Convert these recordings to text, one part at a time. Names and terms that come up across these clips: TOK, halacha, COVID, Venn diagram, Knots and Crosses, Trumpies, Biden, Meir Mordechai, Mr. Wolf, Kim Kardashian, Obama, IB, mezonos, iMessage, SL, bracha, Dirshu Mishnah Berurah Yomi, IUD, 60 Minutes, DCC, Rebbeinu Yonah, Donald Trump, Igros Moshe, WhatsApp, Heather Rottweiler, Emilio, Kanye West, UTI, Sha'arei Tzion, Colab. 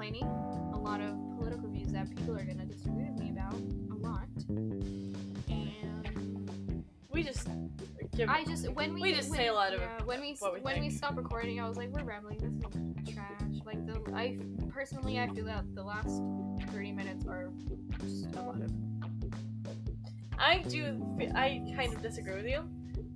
complaining, a lot of political views that people are going to disagree with me about a lot. And we just when we stopped recording, I was like, we're rambling, this is trash. Like I feel that the last 30 minutes are just a lot of. I kind of disagree with you,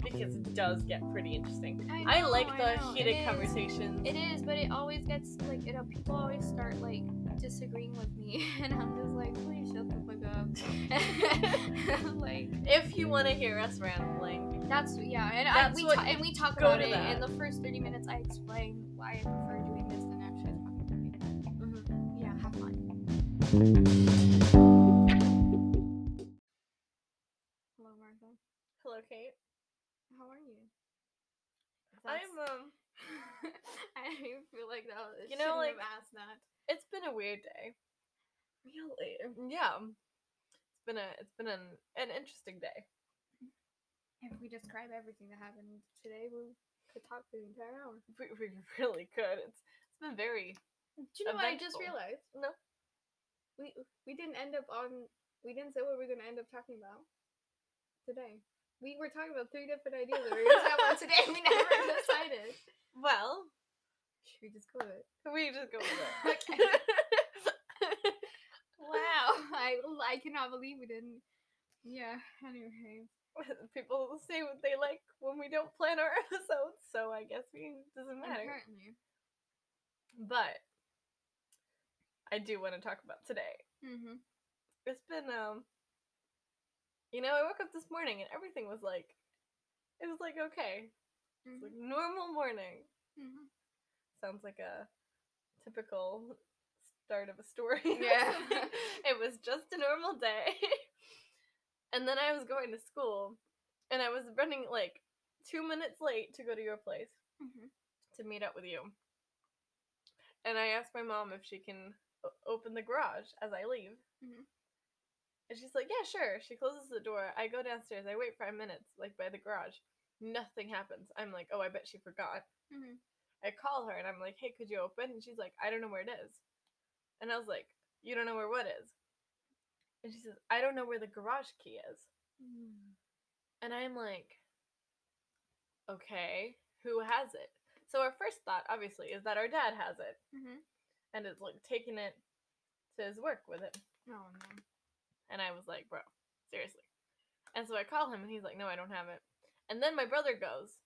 because it does get pretty interesting. I know, heated conversations. It is, but it always gets, like, people always start, like, disagreeing with me, and I'm just like, please shut the fuck up. Like, if you want to hear us rambling. We talk about it. In the first 30 minutes, I explain why I prefer doing this than actually talking about it. Mm-hmm. Yeah, have fun. Hello, Kate. How are you? I feel like that was... You know, like... Asked that. It's been a weird day. Really? Yeah. It's been an interesting day. If we describe everything that happened today, we could talk for the entire hour. We really could. It's been very... Do you know what I just realized? No. We didn't end up on... We didn't say what we were going to end up talking about today. We were talking about three different ideas that we were going to talk about today, and we never decided. Well, should we just go with it? We just go with it. Okay. Wow, I cannot believe we didn't. Yeah, anyway. People say what they like when we don't plan our episodes, so I guess it doesn't matter. Apparently. But I do want to talk about today. Mm-hmm. It's been, You know, I woke up this morning and everything was like, it was like okay, mm-hmm. It was like normal morning. Mm-hmm. Sounds like a typical start of a story. Yeah, it was just a normal day, and then I was going to school, and I was running like 2 minutes late to go to your place mm-hmm. to meet up with you. And I asked my mom if she can open the garage as I leave. Mm-hmm. And she's like, yeah, sure. She closes the door. I go downstairs. I wait 5 minutes, like, by the garage. Nothing happens. I'm like, oh, I bet she forgot. Mm-hmm. I call her, and I'm like, hey, could you open? And she's like, I don't know where it is. And I was like, you don't know where what is? And she says, I don't know where the garage key is. Mm. And I'm like, okay, who has it? So our first thought, obviously, is that our dad has it. Mm-hmm. And is, like, taking it to his work with it. Oh, no. And I was like, bro, seriously. And so I call him, and he's like, no, I don't have it. And then my brother goes,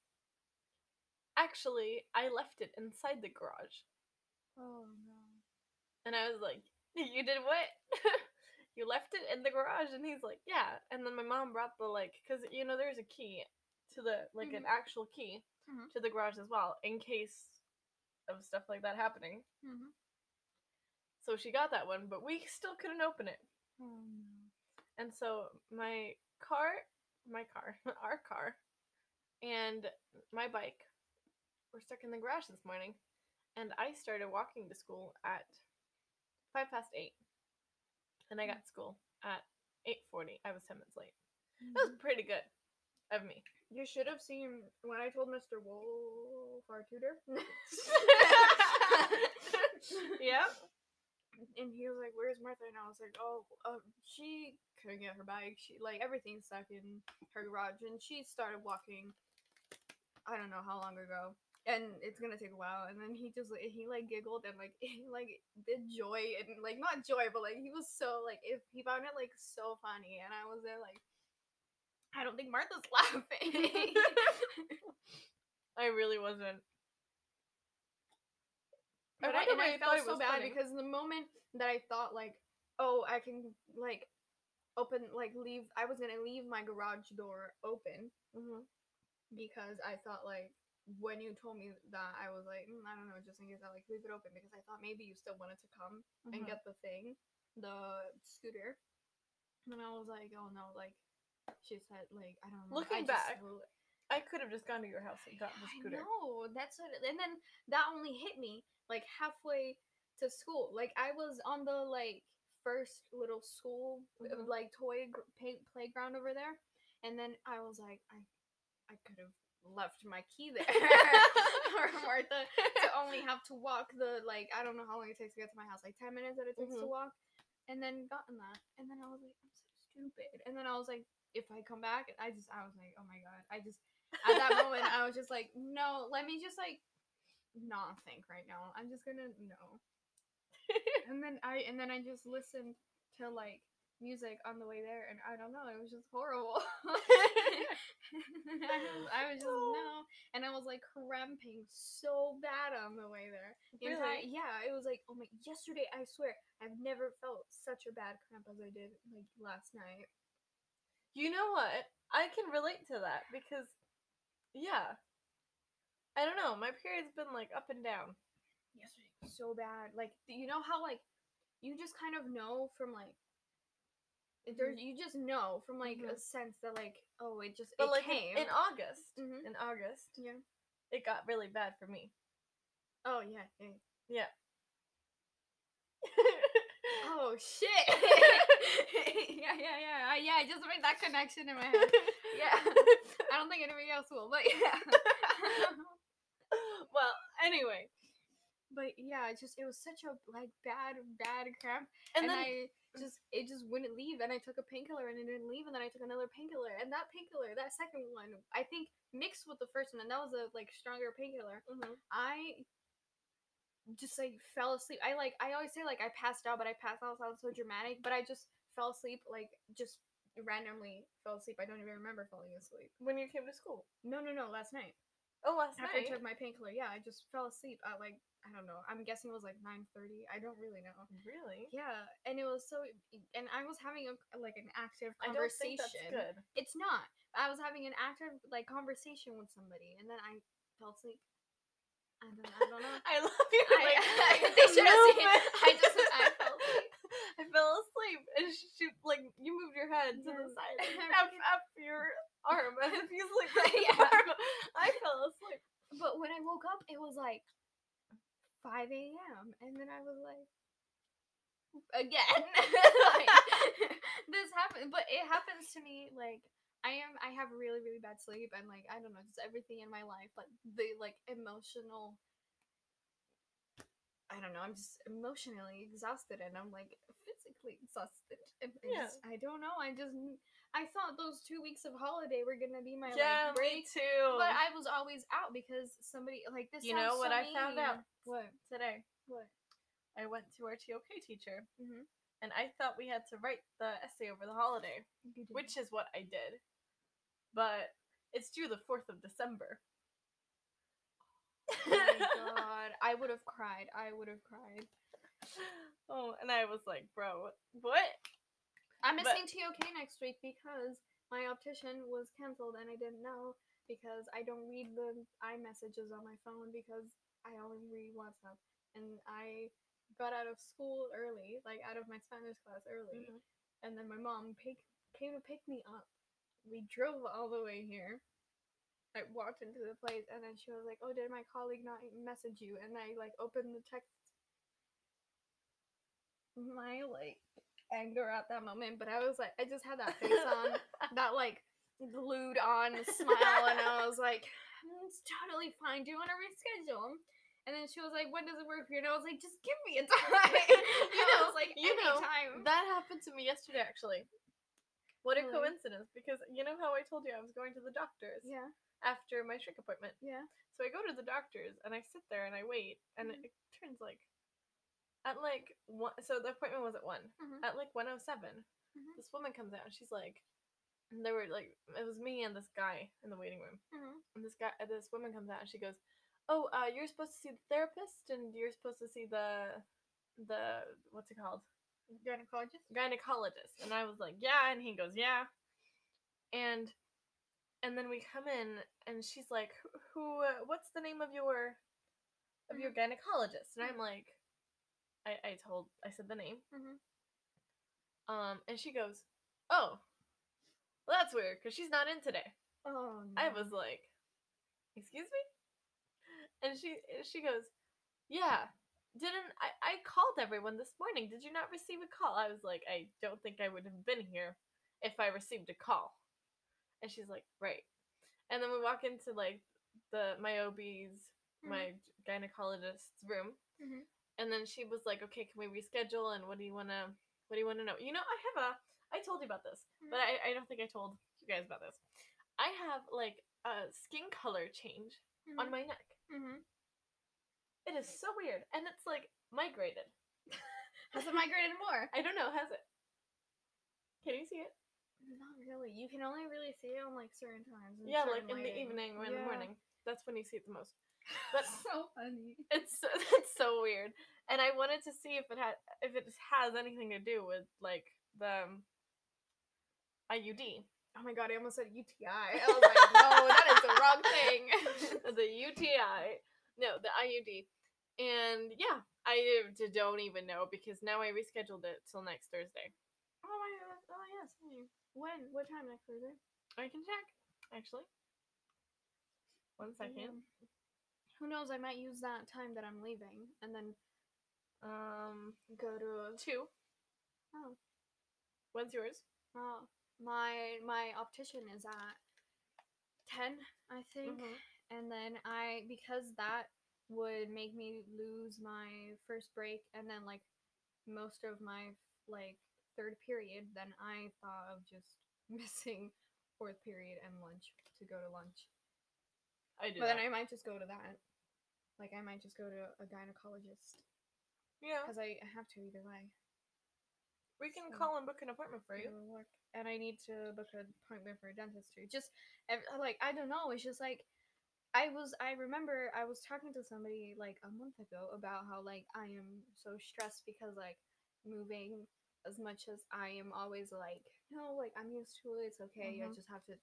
actually, I left it inside the garage. Oh, no. And I was like, you did what? You left it in the garage? And he's like, yeah. And then my mom brought the, like, because, you know, there's a key to the, like, mm-hmm. an actual key mm-hmm. to the garage as well, in case of stuff like that happening. Mm-hmm. So she got that one, but we still couldn't open it. Oh, no. And so our car, and my bike were stuck in the garage this morning, and I started walking to school at 8:05, and I got to school at 8:40. I was 10 minutes late. Mm-hmm. That was pretty good of me. You should have seen when I told Mr. Wolf, our tutor. Yep. And he was like, where's Martha? And I was like, oh, she couldn't get her bike. She, like, everything's stuck in her garage. And she started walking, I don't know how long ago. And it's going to take a while. And then he just, like, he, like, giggled and, like, he, like, did joy. And, like, not joy, but, like, he was so, like, he found it, like, so funny. And I was there, like, I don't think Martha's laughing. I really wasn't. I felt so bad because the moment that I thought, like, oh, I can, like, open, like, leave, I was going to leave my garage door open mm-hmm. because I thought, like, when you told me that, I was like, I don't know, just in case I, like, leave it open because I thought maybe you still wanted to come mm-hmm. and get the thing, the scooter. And I was like, oh, no, like, she said, like, I don't know. I could have just gone to your house and got the scooter. I know, that's what, and then that only hit me, like, halfway to school. Like, I was on the, like, first little school, mm-hmm. like, toy playground over there, and then I was like, I could have left my key there. or Martha to only have to walk the, like, I don't know how long it takes to get to my house, like 10 minutes that it takes to walk, and then gotten that, and then I was like, I'm so stupid, and then I was like, if I come back, I was like, oh my god, at that moment, I was just like, no, let me just, like, not think right now, I'm just gonna, no, and then I just listened to, like, music on the way there, and I don't know, it was just horrible. I was just no, and I was like cramping so bad on the way there. Really? Yeah, it was like, oh my, yesterday, I swear, I've never felt such a bad cramp as I did, like, last night. You know what? I can relate to that, because, yeah, I don't know, my period's been, like, up and down. Yesterday was so bad, like, you know how, like, you just kind of know from, like, you just know from, like, a sense that, like, oh, it just, but it like came. In August, yeah, it got really bad for me. Oh, yeah. Yeah. Oh, shit. Yeah, I just made that connection in my head. Yeah. I don't think anybody else will, but yeah. Well, anyway. But, yeah, it was such a, like, bad cramp. And then it just wouldn't leave, and I took a painkiller, and it didn't leave, and then I took another painkiller, and that painkiller, that second one, I think, mixed with the first one, and that was a, like, stronger painkiller, I just, like, fell asleep. I always say, like, I passed out, but I passed out sounds so dramatic, but I just fell asleep, like, just randomly fell asleep. I don't even remember falling asleep. When you came to school? No, last night. Oh, last night? After I took my painkiller, yeah, I just fell asleep at, like, I don't know. I'm guessing it was, like, 9:30. I don't really know. Really? Yeah. And it was so... And I was having, an active conversation. I don't think that's good. It's not. I was having an active, like, conversation with somebody. And then I fell asleep. And then, I don't know. I love you. They should have seen it. I fell asleep. I fell asleep. And you moved your head to the side. Up your arm. As if you sleep on your arm. I fell asleep. But when I woke up, it was, like... 5 a.m. and then I was like, again, like, this happened, but it happens to me. Like, I have really, really bad sleep, and, like, I don't know, just everything in my life, like, the, like, emotional, I don't know, I'm just emotionally exhausted, and I'm, like, physically exhausted, and I don't know, I thought those 2 weeks of holiday were gonna be my like break. Me too. But I was always out because somebody like this. You know what I found out? What? Today. What? I went to our TOK teacher, and I thought we had to write the essay over the holiday, which is what I did. But it's due the 4th of December. Oh my god! I would have cried. Oh, and I was like, bro, what? I'm missing TOK next week because my optician was canceled and I didn't know because I don't read the iMessages on my phone because I only read WhatsApp. And I got out of school early, like out of my Spanish class early. And then my mom came to pick me up. We drove all the way here. I walked into the place and then she was like, oh, did my colleague not message you? And I like opened the text. My like... anger at that moment, but I was like, I just had that face on, that like glued on smile, and I was like, it's totally fine, do you want to reschedule? And then she was like, when does it work for you? And I was like, just give me a time. I was like, anytime. That happened to me yesterday, actually. What a coincidence, because you know how I told you I was going to the doctor's after my trick appointment? Yeah. So I go to the doctor's, and I sit there, and I wait, and it turns like at like one, so the appointment was at 1. At like 1:07, this woman comes out and she's like, and there were like, it was me and this guy in the waiting room. And this woman comes out and she goes, "Oh, you're supposed to see the therapist and you're supposed to see the what's it called? Gynecologist." And I was like, "Yeah," and he goes, "Yeah," and then we come in and she's like, "Who? What's the name of your gynecologist?" And I'm like. I said the name, and she goes, "Oh, well, that's weird, because she's not in today." Oh, no. I was like, "Excuse me?" And she goes, "Yeah, didn't, I called everyone this morning, did you not receive a call?" I was like, "I don't think I would have been here if I received a call." And she's like, "Right." And then we walk into, like, my OB's my gynecologist's room, and then she was like, "Okay, can we reschedule? And what do you want to know?" You know, I told you about this, but I don't think I told you guys about this. I have like a skin color change on my neck. It is so weird, and it's like migrated. Has it migrated more? I don't know. Has it? Can you see it? Not really. You can only really see it on like certain times. Yeah, certain like in lighting. The evening or in the morning. That's when you see it the most. That's so funny. It's so weird. And I wanted to see if it has anything to do with like the IUD. Oh my god, I almost said UTI. I was like, no, that is the wrong thing. The UTI. No, the IUD. And yeah, I don't even know because now I rescheduled it till next Thursday. Oh my god. Oh yes. When? What time next Thursday? I can check. Actually. 1 second. Yeah. Who knows? I might use that time that I'm leaving and then go to 2. Oh. When's yours? Oh. My optician is at 10, I think. And then because that would make me lose my first break and then like most of my like third period, then I thought of just missing fourth period and lunch to go to lunch. Then I might just go to that. Like I might just go to a gynecologist. Yeah. Because I have to either way. We can call and book an appointment for you. And I need to book an appointment for a dentist too. Just like I don't know. It's just like I remember I was talking to somebody like a month ago about how like I am so stressed because like moving. As much as I am always like, no, like, I'm used to it, it's okay, I just have to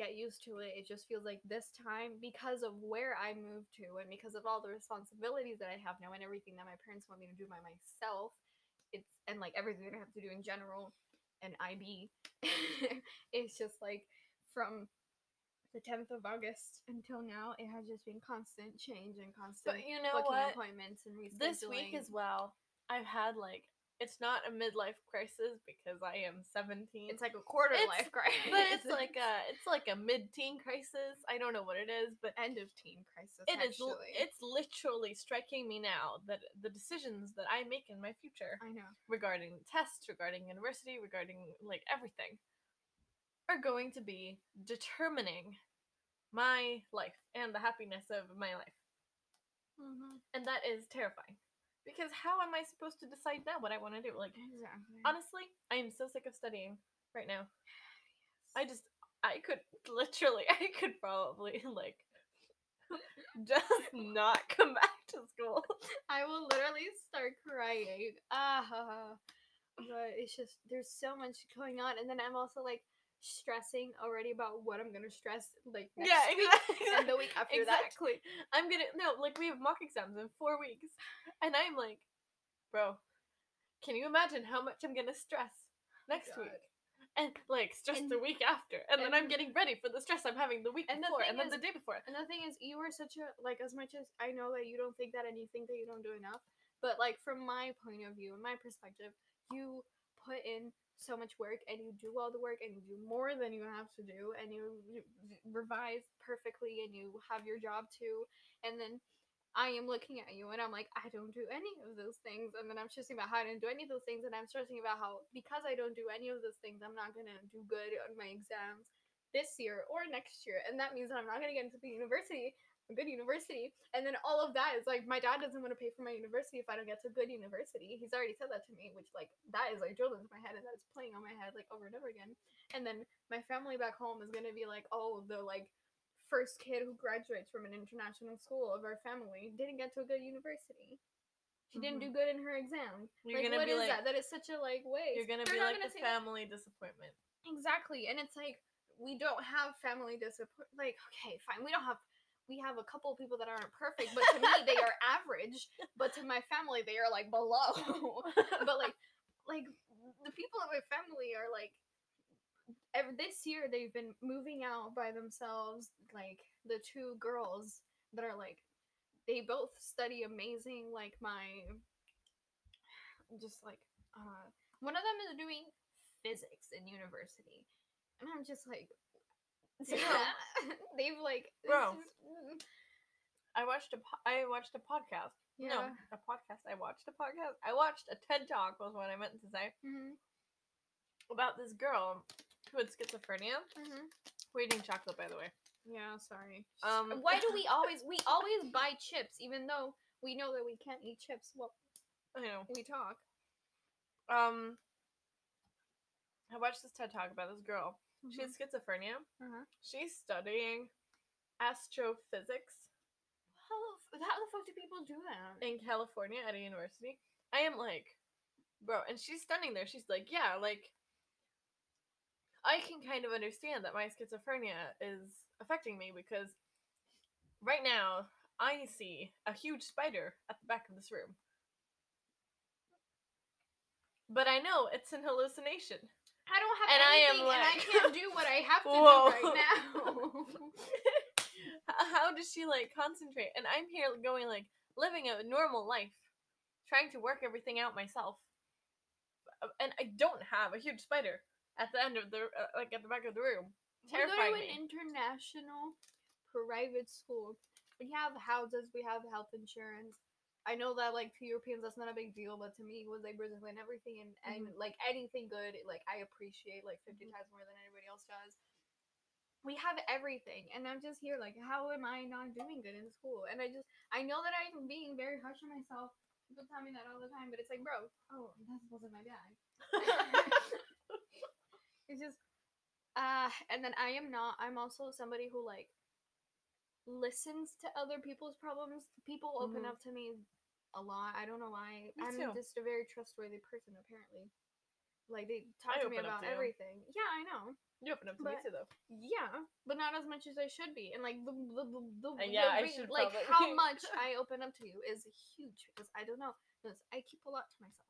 get used to it. It just feels like this time, because of where I moved to and because of all the responsibilities that I have now and everything that my parents want me to do by myself, and, like, everything that I have to do in general and IB, it's just, like, from the 10th of August until now, it has just been constant change and constant but you know booking what? Appointments and rescheduling. This week as well, I've had, like, it's not a midlife crisis because I am 17. It's like a quarter-life crisis. But it's like a mid-teen crisis. I don't know what it is, but end-of-teen crisis, actually. It's literally striking me now that the decisions that I make in my future regarding tests, regarding university, regarding, like, everything are going to be determining my life and the happiness of my life. And that is terrifying. Because how am I supposed to decide now what I want to do? Like, exactly. Honestly, I am so sick of studying right now. Yes. I could probably, like, just not come back to school. I will literally start crying. But it's just, there's so much going on. And then I'm also, like, stressing already about what I'm gonna stress like next week and the week after that. I'm gonna we have mock exams in 4 weeks and I'm like, bro, can you imagine how much I'm gonna stress next week and like stress the week after and then I'm getting ready for the stress I'm having the week before and then the day before. And the thing is, you are such a like, as much as I know that you don't think that and you think that you don't do enough, but like from my point of view and my perspective, you put in so much work and you do all the work and you do more than you have to do and you revise perfectly and you have your job too, and then I am looking at you and I'm like, I don't do any of those things, and then I'm stressing about how I didn't do any of those things and I'm stressing about how because I don't do any of those things I'm not gonna do good on my exams this year or next year, and that means that I'm not gonna get into the university, a good university, and then all of that is like, my dad doesn't want to pay for my university if I don't get to a good university. He's already said that to me, which like that is like drilled into my head and that's playing on my head like over and over again. And then my family back home is gonna be like, oh, the like first kid who graduates from an international school of our family didn't get to a good university. She didn't do good in her exam. You're like, what is like, that? That is such a like waste. You're gonna be like the family disappointment. Exactly, and it's like we don't have family disappointment. Like, okay, fine, we have a couple of people that aren't perfect, but to me, they are average, but to my family, they are, like, below. But, like, the people in my family are, like, this year, they've been moving out by themselves, like, the two girls that are, like, they both study amazing, like, my, just, like, one of them is doing physics in university, and I'm just, like, so, they've, like... Bro, I watched a podcast. Yeah. No, a podcast. I watched a TED Talk was what I meant to say. Mm-hmm. About this girl who had schizophrenia. Mm-hmm. We're eating chocolate, by the way. Yeah, sorry. Why do we always buy chips, even though we know that we can't eat chips? Well, I know. We talk. I watched this TED Talk about this girl. Mm-hmm. She has schizophrenia. Mm-hmm. She's studying astrophysics. How the fuck do people do that? In California at a university. I am like, bro, and she's standing there. She's like, yeah, like, I can kind of understand that my schizophrenia is affecting me because right now I see a huge spider at the back of this room. But I know it's an hallucination. I don't have anything, and I can't do what I have to do right now. How does she, like, concentrate? And I'm here going, like, living a normal life, trying to work everything out myself. And I don't have a huge spider at the end of the, like, at the back of the room. Terrifying me. We go to an international private school. We have houses. We have health insurance. I know that, like, to Europeans, that's not a big deal, but to me, it was, like, Brazil and everything, and mm-hmm. like, anything good, like, I appreciate, like, 50 mm-hmm. times more than anybody else does. We have everything, and I'm just here, like, how am I not doing good in school? And I know that I'm being very harsh on myself. People tell me that all the time, but it's like, bro, oh, that wasn't my bag. It's just, and then I'm also somebody who, like, listens to other people's problems. People open mm-hmm. up to me a lot. I don't know why. I'm just a very trustworthy person, apparently. Like, they talk to me about everything. Yeah, I know. You open up to me too, though. Yeah, but not as much as I should be. And, like, how much I open up to you is huge, because I don't know. I keep a lot to myself.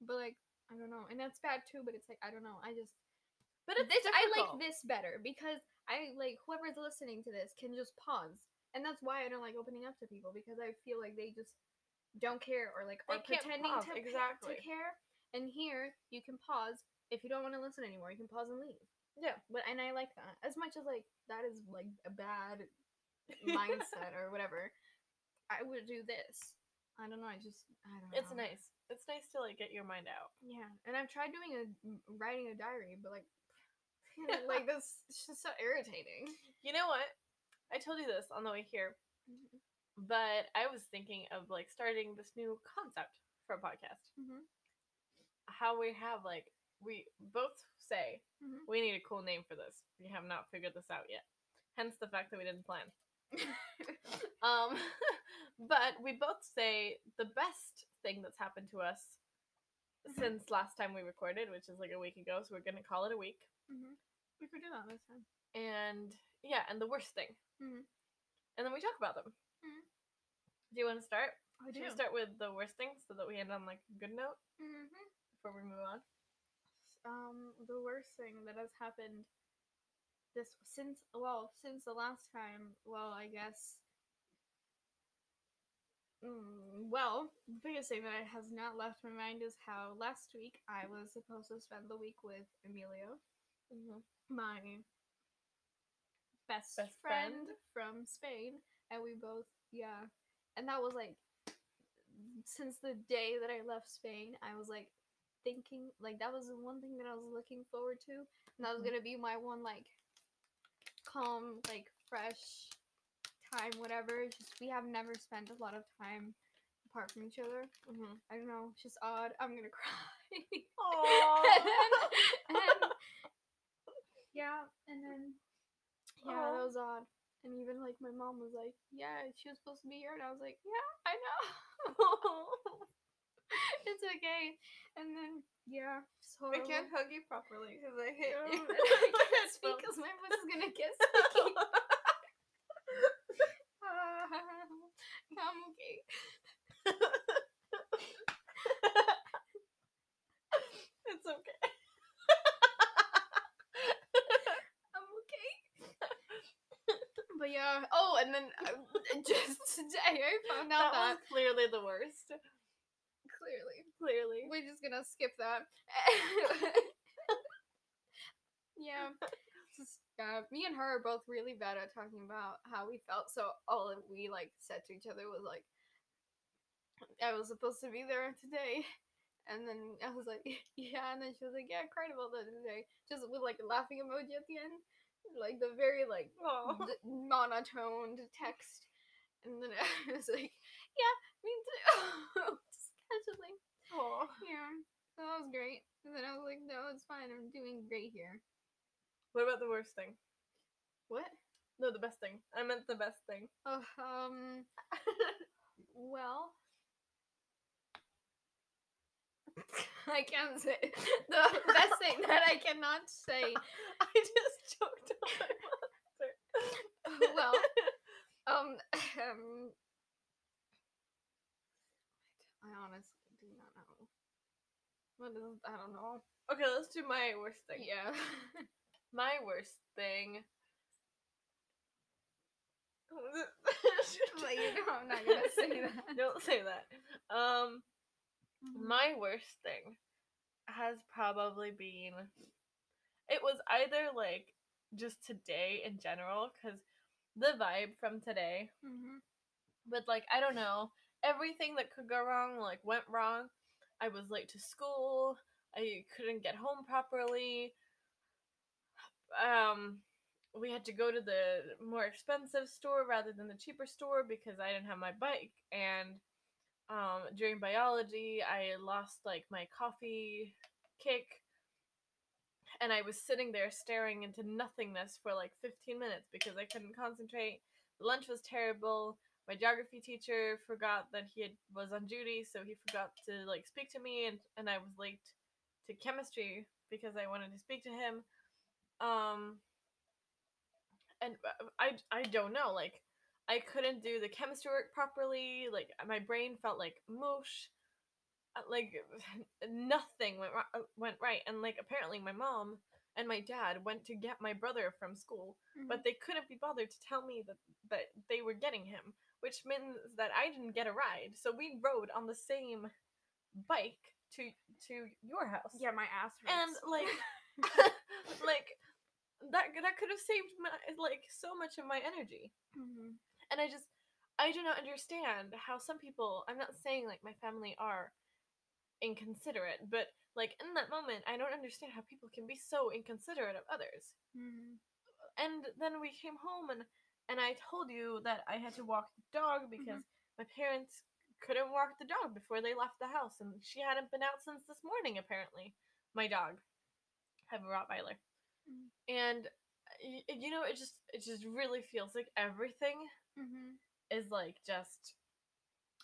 But, like, I don't know. And that's bad, too, but it's like, I don't know. I just... But it's difficult. I like this better, because I, like, whoever's listening to this can just pause. And that's why I don't like opening up to people, because I feel like they just don't care, or, like, are pretending to care. And here, you can pause. If you don't want to listen anymore, you can pause and leave. Yeah. And I like that. As much as, like, that is, like, a bad mindset or whatever, I would do this. I don't know, I don't know. It's nice. It's nice to, like, get your mind out. Yeah. And I've tried writing a diary, but, like, like, this is just so irritating. You know what? I told you this on the way here, mm-hmm. but I was thinking of, like, starting this new concept for a podcast. Mm-hmm. How we have, like, we both say, mm-hmm. we need a cool name for this. We have not figured this out yet. Hence the fact that we didn't plan. But we both say the best thing that's happened to us mm-hmm. since last time we recorded, which is, like, a week ago, so we're going to call it a week. Mm-hmm. We could do that this time. And, yeah, and the worst thing. Mm-hmm. And then we talk about them. Mm-hmm. Do you want to start? I do. Should we start with the worst thing so that we end on, like, a good note mm-hmm. before we move on? The worst thing that has happened since the last time, the biggest thing that has not left my mind is how last week I was supposed to spend the week with Emilio. Mm-hmm. My best friend from Spain, and we both, yeah, and that was, like, since the day that I left Spain, I was, like, thinking, like, that was the one thing that I was looking forward to, and that was gonna be my one, like, calm, like, fresh time, whatever. Just, we have never spent a lot of time apart from each other. Mm-hmm. I don't know, it's just odd. I'm gonna cry. Yeah, that was odd. And even, like, my mom was like, yeah, she was supposed to be here, and I was like, yeah, I know. It's okay. And then, yeah, so I can't hug you properly because I hit you. And I can't speak because my voice is gonna get sticky. I'm okay. It's okay. But yeah, oh, and then just today I found out that was clearly the worst. Clearly. We're just gonna skip that. Yeah. me and her are both really bad at talking about how we felt, so all we like said to each other was like, I was supposed to be there today, and then I was like, yeah, and then she was like, yeah, I cried about that today, just with like a laughing emoji at the end, like the very like monotoned text, and then I was like, yeah, me too, just casually, aww. Yeah, so that was great, and then I was like, no, it's fine, I'm doing great here. What about the worst thing? What? No, the best thing. I meant the best thing. Oh, well, I can't say the best thing that I cannot say. I just choked on my monster. Well, I honestly do not know. What is? I don't know. Okay, let's do my worst thing. Yeah. My worst thing. Well, you know I'm not gonna say that. Don't say that. My worst thing has probably been, it was either like just today in general, because the vibe from today, but like I don't know, everything that could go wrong like went wrong. I was late to school. I couldn't get home properly. We had to go to the more expensive store rather than the cheaper store because I didn't have my bike, and during biology I lost like my coffee kick, and I was sitting there staring into nothingness for like 15 minutes because I couldn't concentrate. Lunch was terrible. My geography teacher forgot that he was on duty, so he forgot to like speak to me, and I was late to chemistry because I wanted to speak to him. And I don't know, like, I couldn't do the chemistry work properly, like, my brain felt like mush, like, nothing went right, and, like, apparently my mom and my dad went to get my brother from school, but they couldn't be bothered to tell me that they were getting him, which means that I didn't get a ride, so we rode on the same bike to your house. Yeah, my ass hurts. And, like... like that could have saved my like so much of my energy, and I do not understand how some people. I'm not saying like my family are inconsiderate, but like in that moment, I don't understand how people can be so inconsiderate of others. And then we came home, and I told you that I had to walk the dog because my parents couldn't walk the dog before they left the house, and she hadn't been out since this morning apparently. My dog. Heather Rottweiler, and you know it just really feels like everything is like just.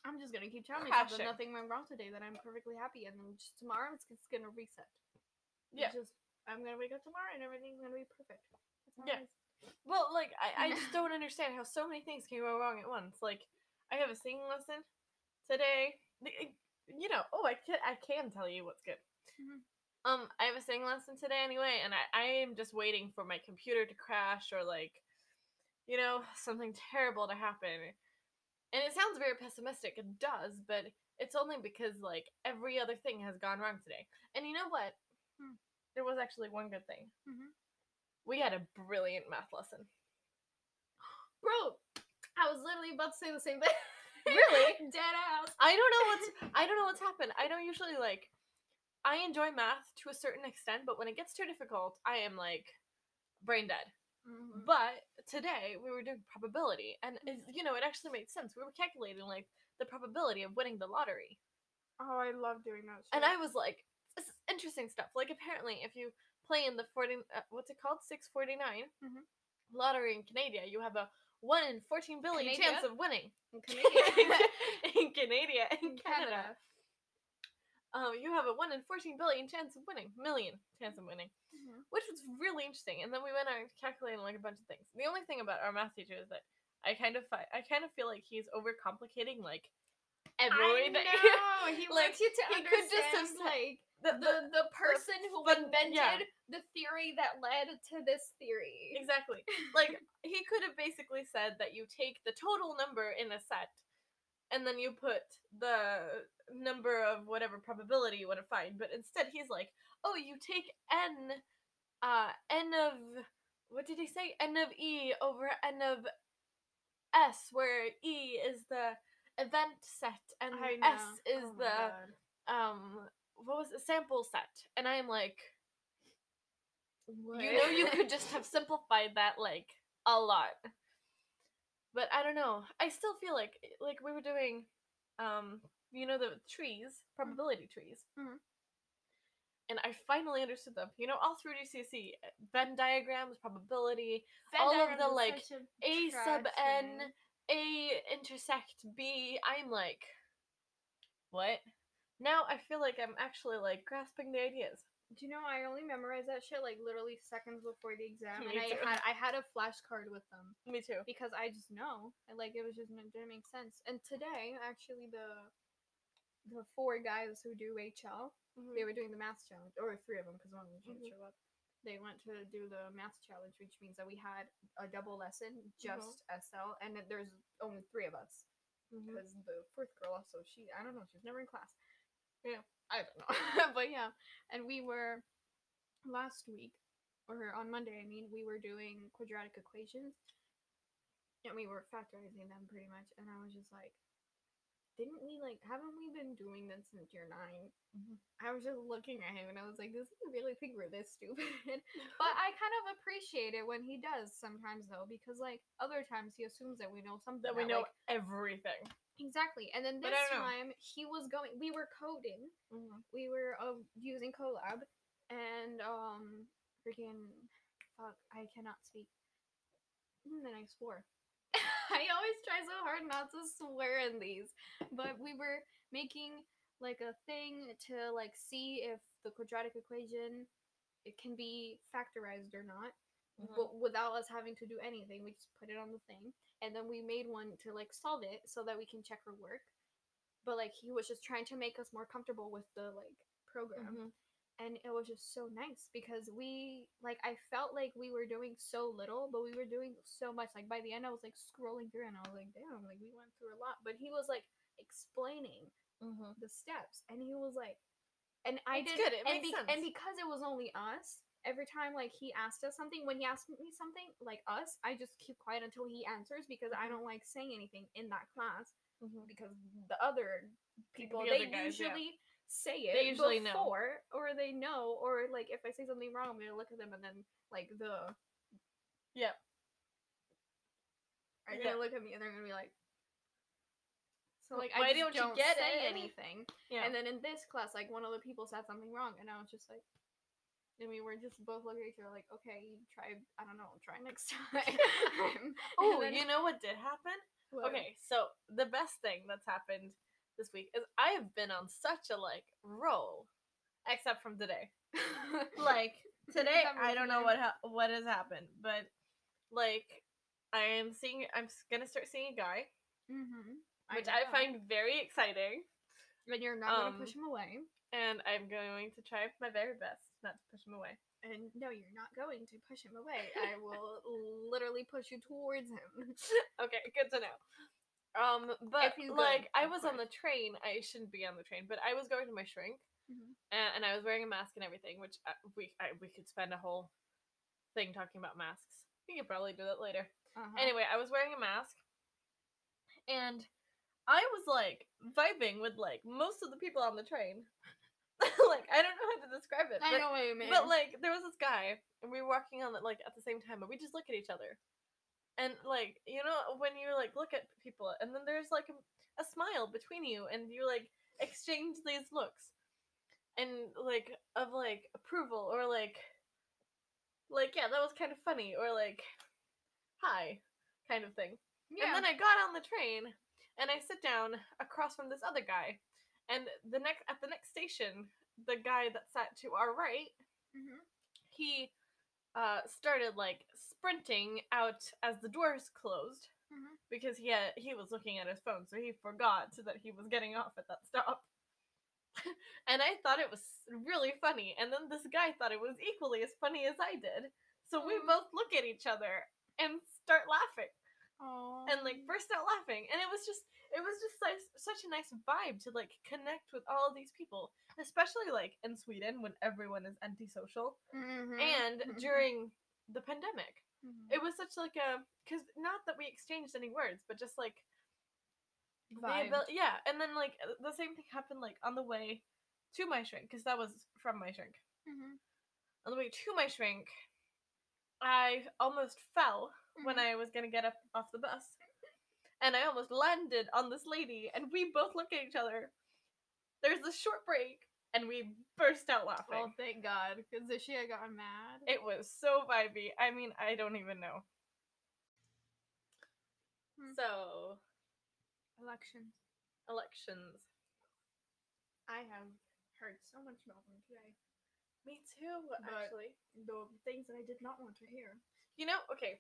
I'm just gonna keep telling myself that nothing went wrong today. That I'm perfectly happy, and then just tomorrow it's gonna reset. Yeah, I'm gonna wake up tomorrow and everything's gonna be perfect. Yeah, well, like I just don't understand how so many things can go wrong at once. Like I have a singing lesson today. You know, I can tell you what's good. I have a singing lesson today anyway, and I am just waiting for my computer to crash or, like, you know, something terrible to happen. And it sounds very pessimistic, it does, but it's only because, like, every other thing has gone wrong today. And you know what? There was actually one good thing. We had a brilliant math lesson. Bro, I was literally about to say the same thing. Really? Dead ass. I don't know what's happened. I don't usually, like... I enjoy math to a certain extent, but when it gets too difficult, I am, like, brain dead. But today, we were doing probability, and, you know, it actually made sense. We were calculating, like, the probability of winning the lottery. Oh, I love doing that shit. And I was like, this is interesting stuff. Like, apparently, if you play in the 649 lottery in Canada, you have a 1 in 14 billion chance of winning. In Canada. In Canada. In Canada. You have a 1 in 14 billion chance of winning. Million chance of winning. Which was really interesting. And then we went on calculating, like, a bunch of things. The only thing about our math teacher is that I kind of feel like he's overcomplicating, like, everything. I know! He like, wants you to understand, like, the person who invented the theory that led to this theory. Exactly. Like, he could have basically said that you take the total number in a set, and then you put the number of whatever probability you want to find. But instead, he's like, oh, you take n of what did he say? N of E over N of S, where E is the event set and S is the, what was the sample set? And I'm like, what? You know, you could just have simplified that, like, a lot. But I don't know. I still feel like we were doing, you know, the trees, probability trees. Mm-hmm. And I finally understood them. You know, all through DCC, Venn diagrams, probability, all of the, like, A sub N, A intersect B. I'm like, what? Now I feel like I'm actually, like, grasping the ideas. Do you know, I only memorized that shit, like, literally seconds before the exam, and I had a flashcard with them. Me too. Because I just know. Like, it was just, it didn't make sense. And today, actually, the four guys who do HL, they were doing the math challenge, or three of them, because one of them didn't show up. They went to do the math challenge, which means that we had a double lesson, just SL, and that there's only three of us. Because the fourth girl also, she, I don't know, she was never in class. Yeah. I don't know. But yeah, and we were last week, or on Monday, I mean, we were doing quadratic equations, and we were factorizing them pretty much, and I was just like, didn't we, like, haven't we been doing this since year 9? I was just looking at him, and I was like, this is really, I think we're this stupid. But I kind of appreciate it when he does sometimes, though, because, like, other times he assumes that we know something. That we know, like, everything. Exactly. And then this time, he was going, we were coding. We were using Colab, and, freaking, fuck, I cannot speak. And then I swore. I always try so hard not to swear in these, but we were making, like, a thing to, like, see if the quadratic equation, it can be factorized or not, but without us having to do anything. We just put it on the thing, and then we made one to, like, solve it so that we can check her work. But, like, he was just trying to make us more comfortable with the, like, program. And it was just so nice because we, like, I felt like we were doing so little, but we were doing so much. Like, by the end, I was, like, scrolling through, and I was like, damn, like, we went through a lot. But he was, like, explaining the steps, and he was, like, and I did, and because it was only us, every time, like, he asked us something, when he asked me something, like, us, I just keep quiet until he answers because I don't like saying anything in that class because the other people, the other guys, usually say it before, or they know, or, like, if I say something wrong, I'm gonna look at them, and then, like, the are gonna look at me, and they're gonna be like, so, like, why I just don't you get say it? Anything. And then in this class, like, one of the people said something wrong, and I was just like, and we were just both looking at each other like, okay, you try, I don't know, try next time. Oh, you know what did happen? What? Okay, so the best thing that's happened this week is I have been on such a, like, roll, except from today. Like, today I don't know what has happened, but, like, I'm gonna start seeing a guy, which I find very exciting. But you're not gonna push him away. And I'm going to try my very best not to push him away. And no, you're not going to push him away. I will literally push you towards him. Okay, good to know. But, like, I was on the train. I shouldn't be on the train, but I was going to my shrink, and I was wearing a mask and everything, which we could spend a whole thing talking about masks. We could probably do that later. Anyway, I was wearing a mask, and I was, like, vibing with, like, most of the people on the train. Like, I don't know how to describe it. I know what you mean. But, like, there was this guy, and we were walking on, like, at the same time, but we just look at each other. And, like, you know, when you, like, look at people, and then there's, like, a smile between you, and you, like, exchange these looks. And, like, of, like, approval, or, like, yeah, that was kind of funny, or, like, hi, kind of thing. Yeah. And then I got on the train, and I sit down across from this other guy. And at the next station, the guy that sat to our right, he... started, like, sprinting out as the doors closed because he was looking at his phone, so he forgot that he was getting off at that stop. And I thought it was really funny, and then this guy thought it was equally as funny as I did, so we both look at each other and start laughing and, like, burst out laughing, and it was just like, such a nice vibe to, like, connect with all of these people, especially, like, in Sweden when everyone is antisocial, and during the pandemic. Mm-hmm. It was such like a, because not that we exchanged any words, but just like vibe. Yeah, and then like the same thing happened like on the way to my shrink, because that was from my shrink. Mm-hmm. On the way to my shrink, I almost fell when I was gonna get up off the bus, and I almost landed on this lady, and we both looked at each other. There's this short break, and we burst out laughing. Oh, thank God, because if she had gotten mad, it was so vibey. I mean, I don't even know. So, elections. I have heard so much about them today. Me too, but actually. The things that I did not want to hear. You know, okay,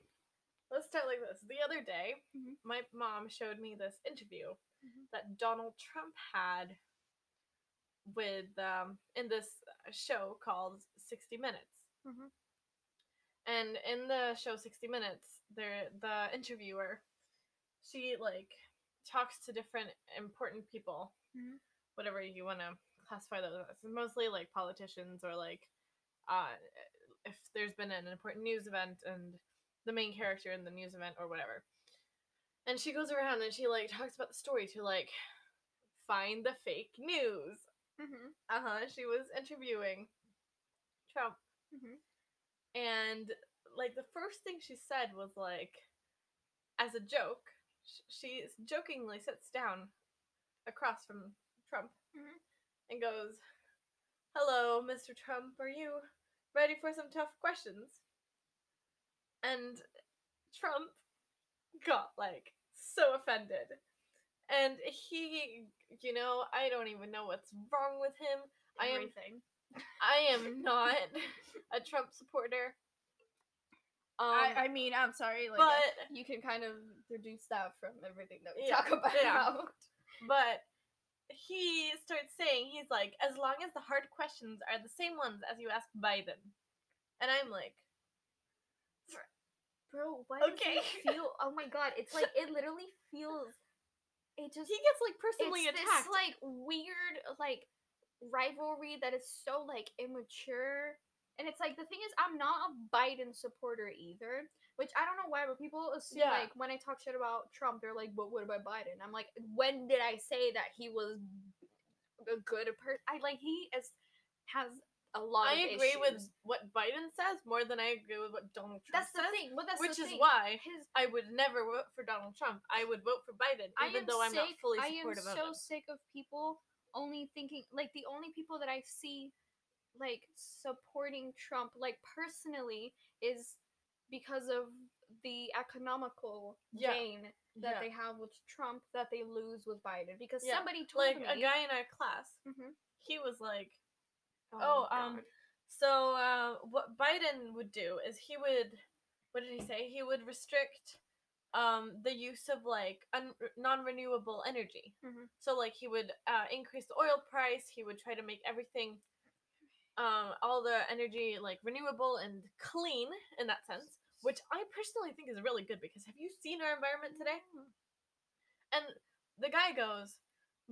let's start like this. The other day, my mom showed me this interview that Donald Trump had with, in this show called 60 Minutes. And in the show 60 Minutes, the interviewer, she, like, talks to different important people, whatever you want to classify those as, mostly like politicians or like if there's been an important news event and the main character in the news event or whatever. And she goes around and she like talks about the story to like find the fake news. She was interviewing Trump, and like the first thing she said was like, as a joke, she jokingly sits down across from Trump and goes, "Hello, Mr. Trump, are you ready for some tough questions?" And Trump got, like, so offended. And he, you know, I don't even know what's wrong with him. Everything. I am not a Trump supporter. I mean, I'm sorry, like, but you can kind of deduce that from everything that we talk about. Yeah. But he starts saying, he's like, as long as the hard questions are the same ones as you ask Biden. And I'm like, bro, why does it feel, oh my God, it's like, it literally feels, it just, he gets like personally attacked. It's this like weird, like, rivalry that is so like immature. And it's like, the thing is, I'm not a Biden supporter either, which I don't know why, but people assume, like, when I talk shit about Trump, they're like, but what about Biden? I'm like, when did I say that he was a good person? I, like, he is, has a lot of issues. I agree with what Biden says more than I agree with what Donald Trump says. That's the thing. Well, that's which the thing. Is why I would never vote for Donald Trump. I would vote for Biden, even though I'm not fully supportive of him. I am so sick of people only thinking, like, the only people that I see like supporting Trump like personally is because of the economical gain that they have with Trump that they lose with Biden, because somebody told me, like, a guy in our class, he was like, so what Biden would do is he would, what did he say, he would restrict the use of like non-renewable energy, so like he would increase the oil price, he would try to make everything all the energy, like, renewable and clean in that sense, which I personally think is really good, because have you seen our environment today? And the guy goes,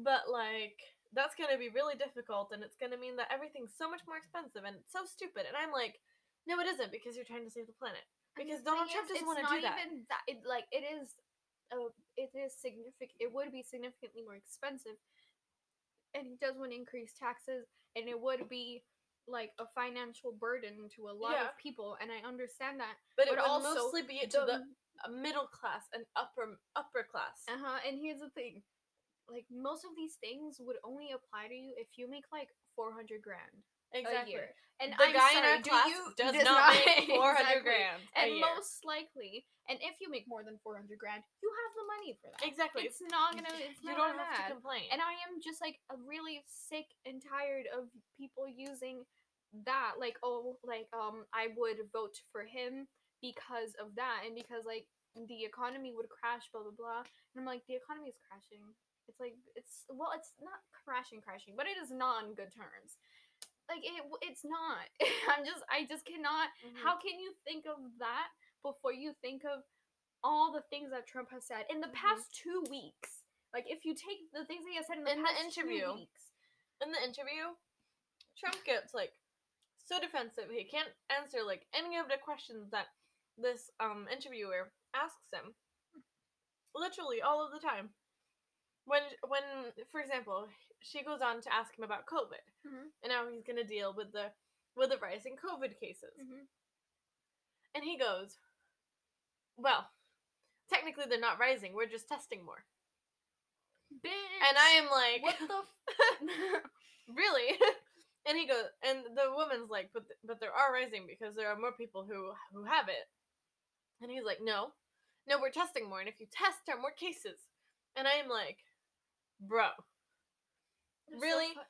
but, like, that's going to be really difficult, and it's going to mean that everything's so much more expensive, and it's so stupid. And I'm like, no, it isn't, because you're trying to save the planet. Because Donald Trump doesn't want to do that. Even that. It, like, it is significant. It would be significantly more expensive, and he does want to increase taxes, and it would be like a financial burden to a lot of people, and I understand that, but it would also mostly be to the middle class and upper class. And here's the thing, like, most of these things would only apply to you if you make like 400 grand exactly a year. And the guy in our class does not make 400 grand a year. Most likely, and if you make more than 400 grand, you have the money for that. Exactly. It's not gonna, it's you not don't have bad. To complain. And I am just like really sick and tired of people using that, like, oh, like, I would vote for him because of that, and because, like, the economy would crash, blah blah blah. And I'm like, the economy is crashing. It's like, it's, well, it's not crashing, but it is not on good terms. Like, it's not. I just cannot. How can you think of that before you think of all the things that Trump has said in the past 2 weeks? Like, if you take the things that he has said in the past 2 weeks. In the interview, Trump gets, like, so defensive he can't answer like any of the questions that this interviewer asks him. Literally all of the time. When for example, she goes on to ask him about COVID, mm-hmm. and how he's going to deal with the rise in COVID cases. Mm-hmm. And he goes, well, technically they're not rising. We're just testing more. Bitch. And I am like, what the really? And he goes, and the woman's like, but there are rising because there are more people who have it. And he's like, no, we're testing more, and if you test, there are more cases. And I am like, bro, it's really? So,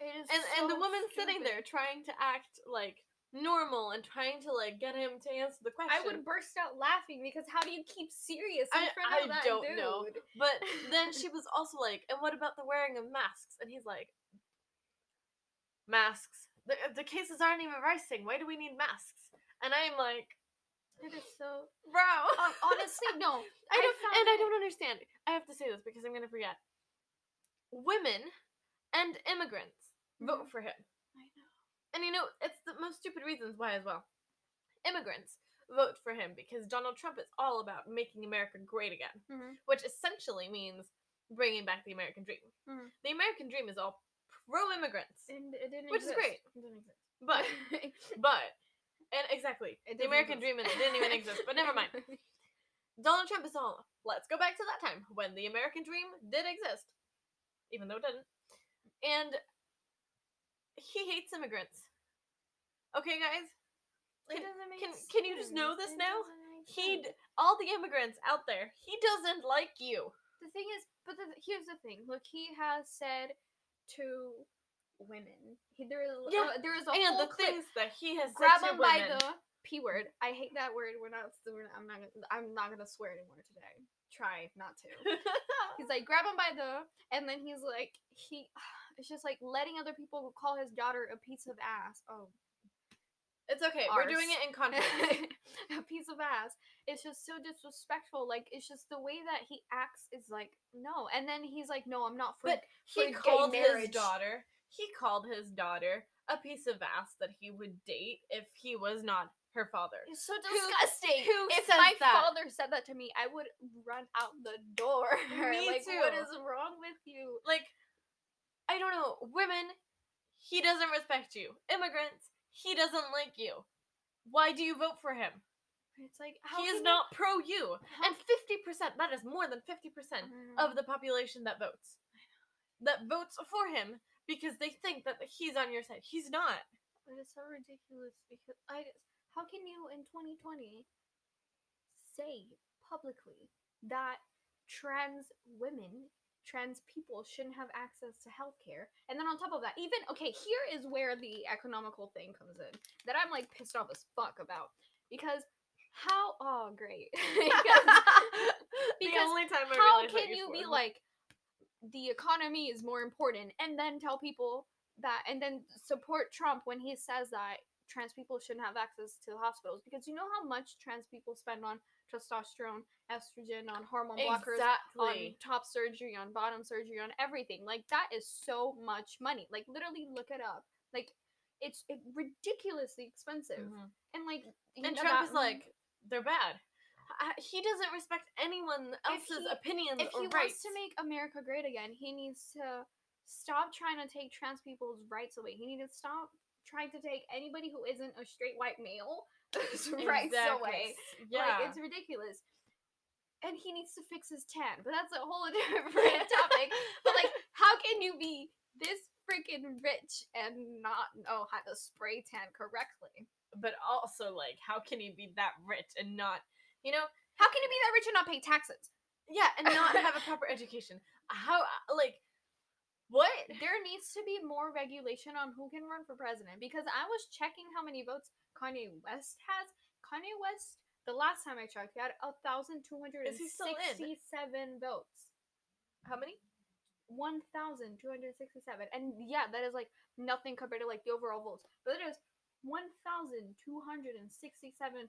and the woman sitting there trying to act like normal and trying to like get him to answer the question. I would burst out laughing because how do you keep serious in front of that dude? I don't know. But then she was also like, and what about the wearing of masks? And he's like, masks. The cases aren't even rising. Why do we need masks? And I'm like, it is so, bro. Honestly, no. I don't understand. I have to say this because I'm gonna forget. Women and immigrants vote for him. I know. And you know, it's the most stupid reasons why as well. Immigrants vote for him because Donald Trump is all about making America great again, mm-hmm. which essentially means bringing back the American dream. Mm-hmm. The American dream is all pro-immigrants, and it didn't which exist. Is great. It didn't exist. But, and exactly, the American dream and it didn't even exist, but never mind. Donald Trump is all, let's go back to that time when the American dream did exist, even though it didn't. And he hates immigrants. Okay, guys? Can you just know this now? All the immigrants out there, he doesn't like you. The thing is, here's the thing. Look, he has said to women. There is a and whole the clip. Things that he has grab said to women. Grab him by the P word. I hate that word. I'm not going to swear anymore today. Try not to. He's like, grab him by the, and then he's like, it's just like letting other people call his daughter a piece of ass. Oh. It's okay. Arse. We're doing it in context. A piece of ass. It's just so disrespectful. Like, it's just the way that he acts is like, no. And then he's like, no, I'm not for it. But he called his daughter a piece of ass that he would date if he was not her father. It's so disgusting. If my father said that to me, I would run out the door. Me like, too. What is wrong with you? Like, I don't know. Women, he doesn't respect you. Immigrants, he doesn't like you. Why do you vote for him? It's like, how he is not pro you. And 50%, that is more than 50% of the population that votes for him because they think that he's on your side. He's not. It is so ridiculous because how can you in 2020 say publicly that trans women, trans people shouldn't have access to healthcare? And then on top of that, here is where the economical thing comes in that I'm like pissed off as fuck about because the only time I how can you be like the economy is more important and then tell people that and then support Trump when he says that trans people shouldn't have access to the hospitals because you know how much trans people spend on testosterone, estrogen, on hormone blockers, on top surgery, on bottom surgery, on everything. Like, that is so much money. Like, literally look it up. Like, it's ridiculously expensive. Mm-hmm. And, like, and Trump is like, they're bad. He doesn't respect anyone else's opinions or rights. If he wants to make America great again, he needs to stop trying to take trans people's rights away. He needs to stop trying to take anybody who isn't a straight white male rights away. Yeah. Like, it's ridiculous. And he needs to fix his tan, but that's a whole different topic. But, like, how can you be this freaking rich and not know how to spray tan correctly? But also, like, how can you be that rich and not, you know? How can you be that rich and not pay taxes? Yeah, and not have a proper education? How, like, what? There needs to be more regulation on who can run for president because I was checking how many votes Kanye West has. Kanye West, the last time I checked, he had 1,267 votes. How many? 1,267. And yeah, that is like nothing compared to like the overall votes. But it is 1,267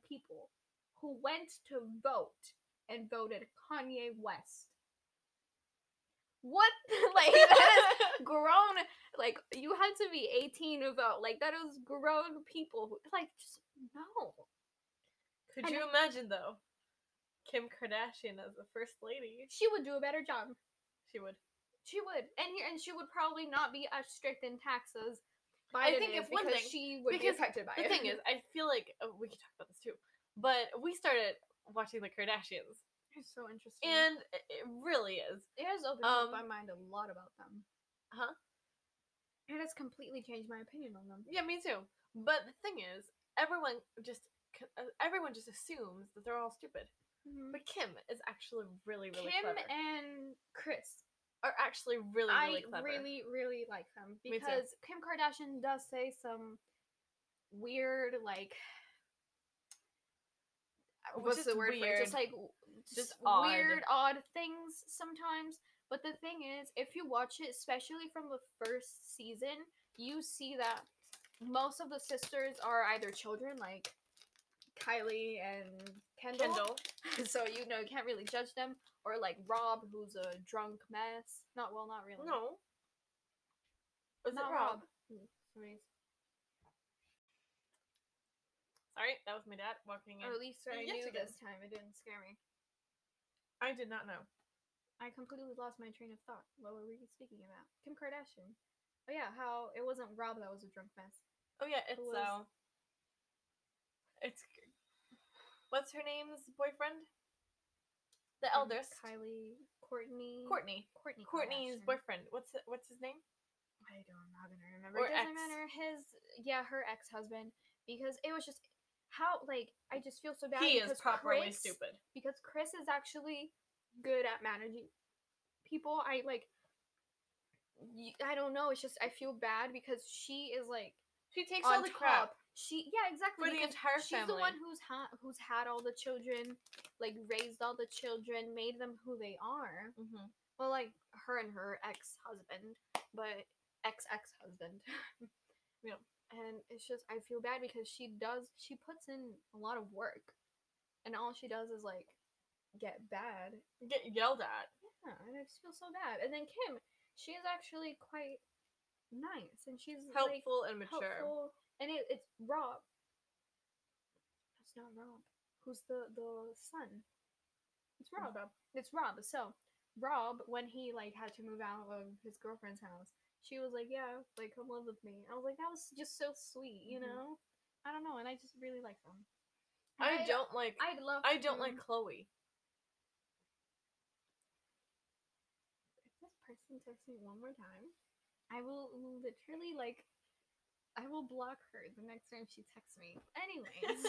people who went to vote and voted Kanye West. what? Like, that is grown. Like, you had to be 18 to vote. Like, that is grown people. Who, like, just no. Could you imagine, though, Kim Kardashian as the first lady? She would do a better job. She would. She would. And she would probably not be as strict in taxes. Biden I think it's one thing. She would be affected by it. The thing is, I feel like, oh, we could talk about this, too, but we started watching the Kardashians. It's so interesting. And it really is. It has opened up my mind a lot about them. Huh? It has completely changed my opinion on them. Yeah, me too. But the thing is, everyone just assumes that they're all stupid. Mm-hmm. But Kim is actually really, really clever. Kim and Chris are actually really, really clever. I really, really like them. Because Kim Kardashian does say some weird, like... What's the word for it? Just, like, just weird, odd things sometimes. But the thing is, if you watch it, especially from the first season, you see that most of the sisters are either children, like Kylie and Kendall. So, you know, you can't really judge them. Or, like, Rob, who's a drunk mess. Not really. No. Is it Rob? Sorry, that was my dad walking in. Or at least I knew this time. It didn't scare me. I did not know. I completely lost my train of thought. What were we speaking about? Kim Kardashian. Oh, yeah, how it wasn't Rob that was a drunk mess. Oh, yeah, it's... It's... What's her name's boyfriend? The eldest. Kylie. Courtney. Courtney's boyfriend. What's his name? I don't know. I'm not gonna remember. Or it doesn't matter. Her ex-husband. Because it was just... How, like, I just feel so bad. He is properly stupid. Because Chris is actually good at managing people. I don't know. It's just, I feel bad because she is, like, she takes all the crap. Yeah, exactly. For the entire family. She's the one who's had all the children, like, raised all the children, made them who they are. Mm-hmm. Well, like, her and her ex-husband. You know. And it's just, I feel bad because she puts in a lot of work. And all she does is, like, get yelled at. Yeah, and I just feel so bad. And then Kim, she is actually quite nice. And she's, helpful and mature. Helpful. And it's Rob. It's not Rob. Who's the son? It's Rob. It's Rob. So, Rob, when he, like, had to move out of his girlfriend's house, she was like, yeah, like, come live with me. I was like, that was just so sweet, you know? I don't know, and I just really like them. I don't like Chloe. If this person texts me one more time, I will literally, like, I will block her the next time she texts me. Anyways.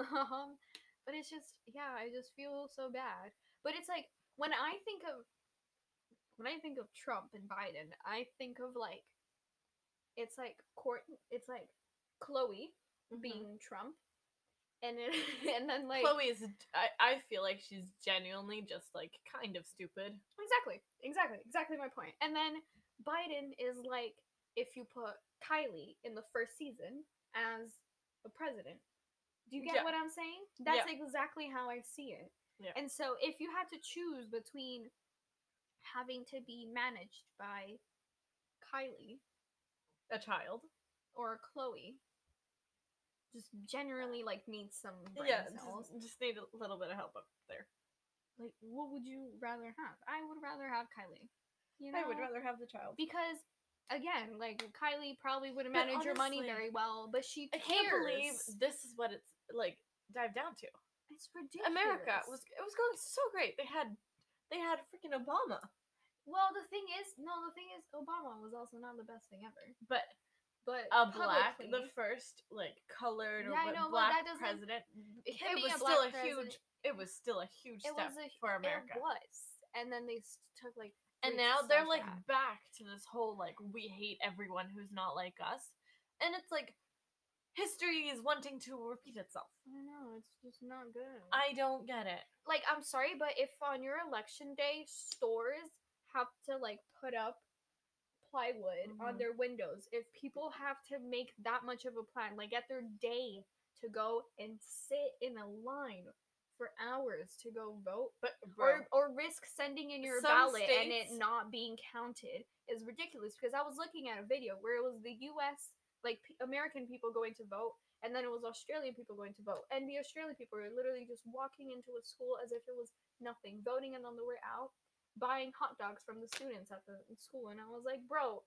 But it's just, yeah, I just feel so bad. But it's like, when I think of Trump and Biden, I think of, like, it's like Chloe being Trump, and then like Chloe is. I feel like she's genuinely just, like, kind of stupid. Exactly my point. And then Biden is like, if you put Kylie in the first season as a president, do you get what I'm saying? That's exactly how I see it. Yeah. And so if you had to choose between having to be managed by Kylie, a child, or Chloe, just generally, like, needs some brain cells. Just need a little bit of help up there. Like, what would you rather have? I would rather have Kylie. You know? I would rather have the child. Because, again, like, Kylie probably wouldn't manage your money very well, but she cares. I can't believe this is what it's, like, dived down to. It's ridiculous. America, it was going so great. They had freaking Obama. Well, the thing is, Obama was also not the best thing ever. But a black, the first, like, colored black president. It was still a huge. It was still a huge step for America. It was, and then they took, like, and now they're, like, back to this whole, like, we hate everyone who's not like us, and it's like history is wanting to repeat itself. I know, it's just not good. I don't get it. Like, I'm sorry, but if on your election day stores have to, like, put up plywood on their windows, if people have to make that much of a plan, like, at their day to go and sit in a line for hours to go vote, but or risk sending in your ballot and it not being counted is ridiculous. Because I was looking at a video where it was the U.S. like American people going to vote, and then it was Australian people going to vote, and the Australian people were literally just walking into a school as if it was nothing, voting, and on the way out, buying hot dogs from the students at the school. And I was like, bro,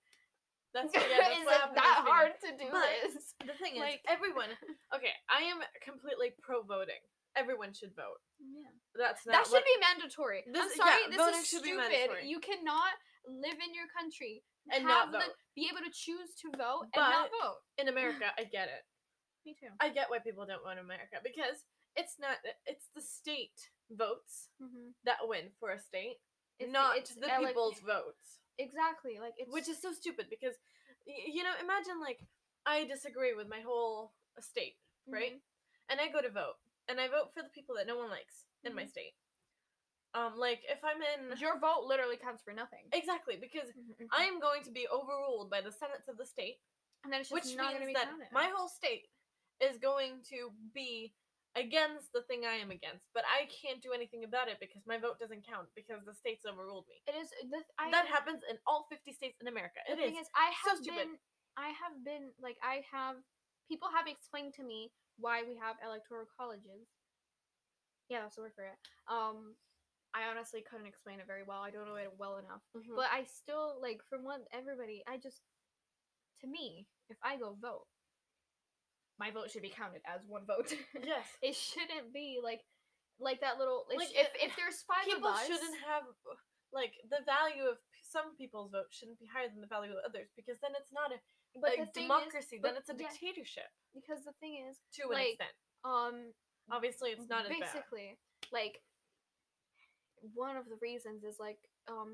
that's is it that hard to do this? The thing is, like, everyone. Okay, I am completely pro voting. Everyone should vote. Yeah, that's not, that should be mandatory. I'm sorry, this is stupid. You cannot live in your country and not vote. Be able to choose to vote and not vote. In America, I get it. Me too. I get why people don't vote in America, because it's not. It's the state votes that win for a state, not the people's votes. Exactly, like it's, which is so stupid because, you know, imagine like I disagree with my whole state, right? And I go to vote. And I vote for the people that no one likes in my state. Like, if I'm in... Your vote literally counts for nothing. Exactly, because I'm going to be overruled by the senates of the state, and then it's just which not means be that counted. My whole state is going to be against the thing I am against, but I can't do anything about it because my vote doesn't count because the state's overruled me. It is... That happens in all 50 states in America. The thing is, people have explained to me why we have electoral colleges. Yeah, that's the word for it. I honestly couldn't explain it very well. I don't know it well enough. But I still, like, from what everybody, to me, if I go vote, my vote should be counted as one vote. Yes. It shouldn't be, like that little, like if there's five of us. People shouldn't have, like, the value of some people's vote shouldn't be higher than the value of others, because then it's not a, like, democracy, then it's a dictatorship. Because the thing is, to an extent, obviously it's not as bad. Basically, like, one of the reasons is, like,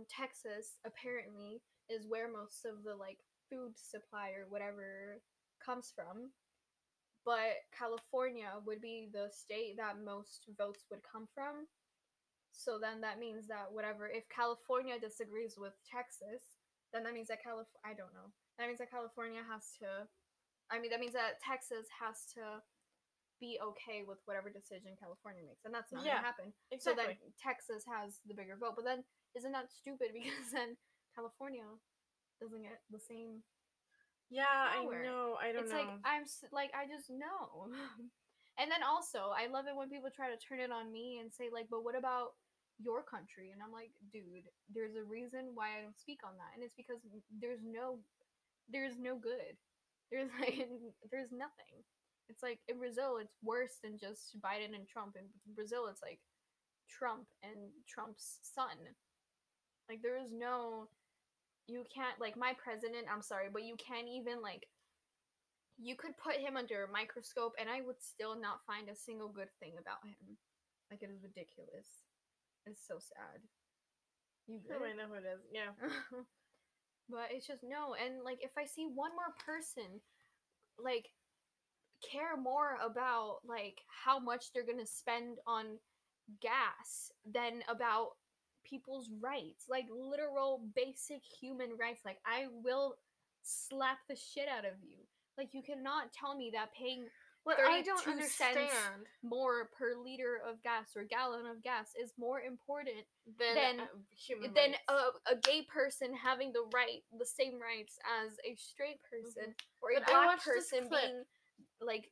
Texas apparently is where most of the, like, food supply or whatever comes from, but California would be the state that most votes would come from. So then that means that whatever, if California disagrees with Texas, then that means that that means that California has to, that means that Texas has to be okay with whatever decision California makes. And that's not going to happen. Exactly. So then Texas has the bigger vote. But then, isn't that stupid? Because then California doesn't get the same power. I know. I don't know. It's like, I just know. And then also, I love it when people try to turn it on me and say, like, but what about your country? And I'm like, dude, there's a reason why I don't speak on that. And it's because there's no good. There's nothing. It's like, in Brazil, it's worse than just Biden and Trump. In Brazil, it's like Trump and Trump's son. Like, there is no, you can't, like, my president, I'm sorry, but you can't even, like, you could put him under a microscope and I would still not find a single good thing about him. Like, it is ridiculous. It's so sad. You good? Oh, I know who it is. Yeah. But it's just, no, and, like, if I see one more person, like, care more about, like, how much they're gonna spend on gas than about people's rights, like, literal basic human rights, like, I will slap the shit out of you. Like, you cannot tell me that paying 32 cents more per liter of gas or gallon of gas is more important than a gay person having the same rights as a straight person or a black person being like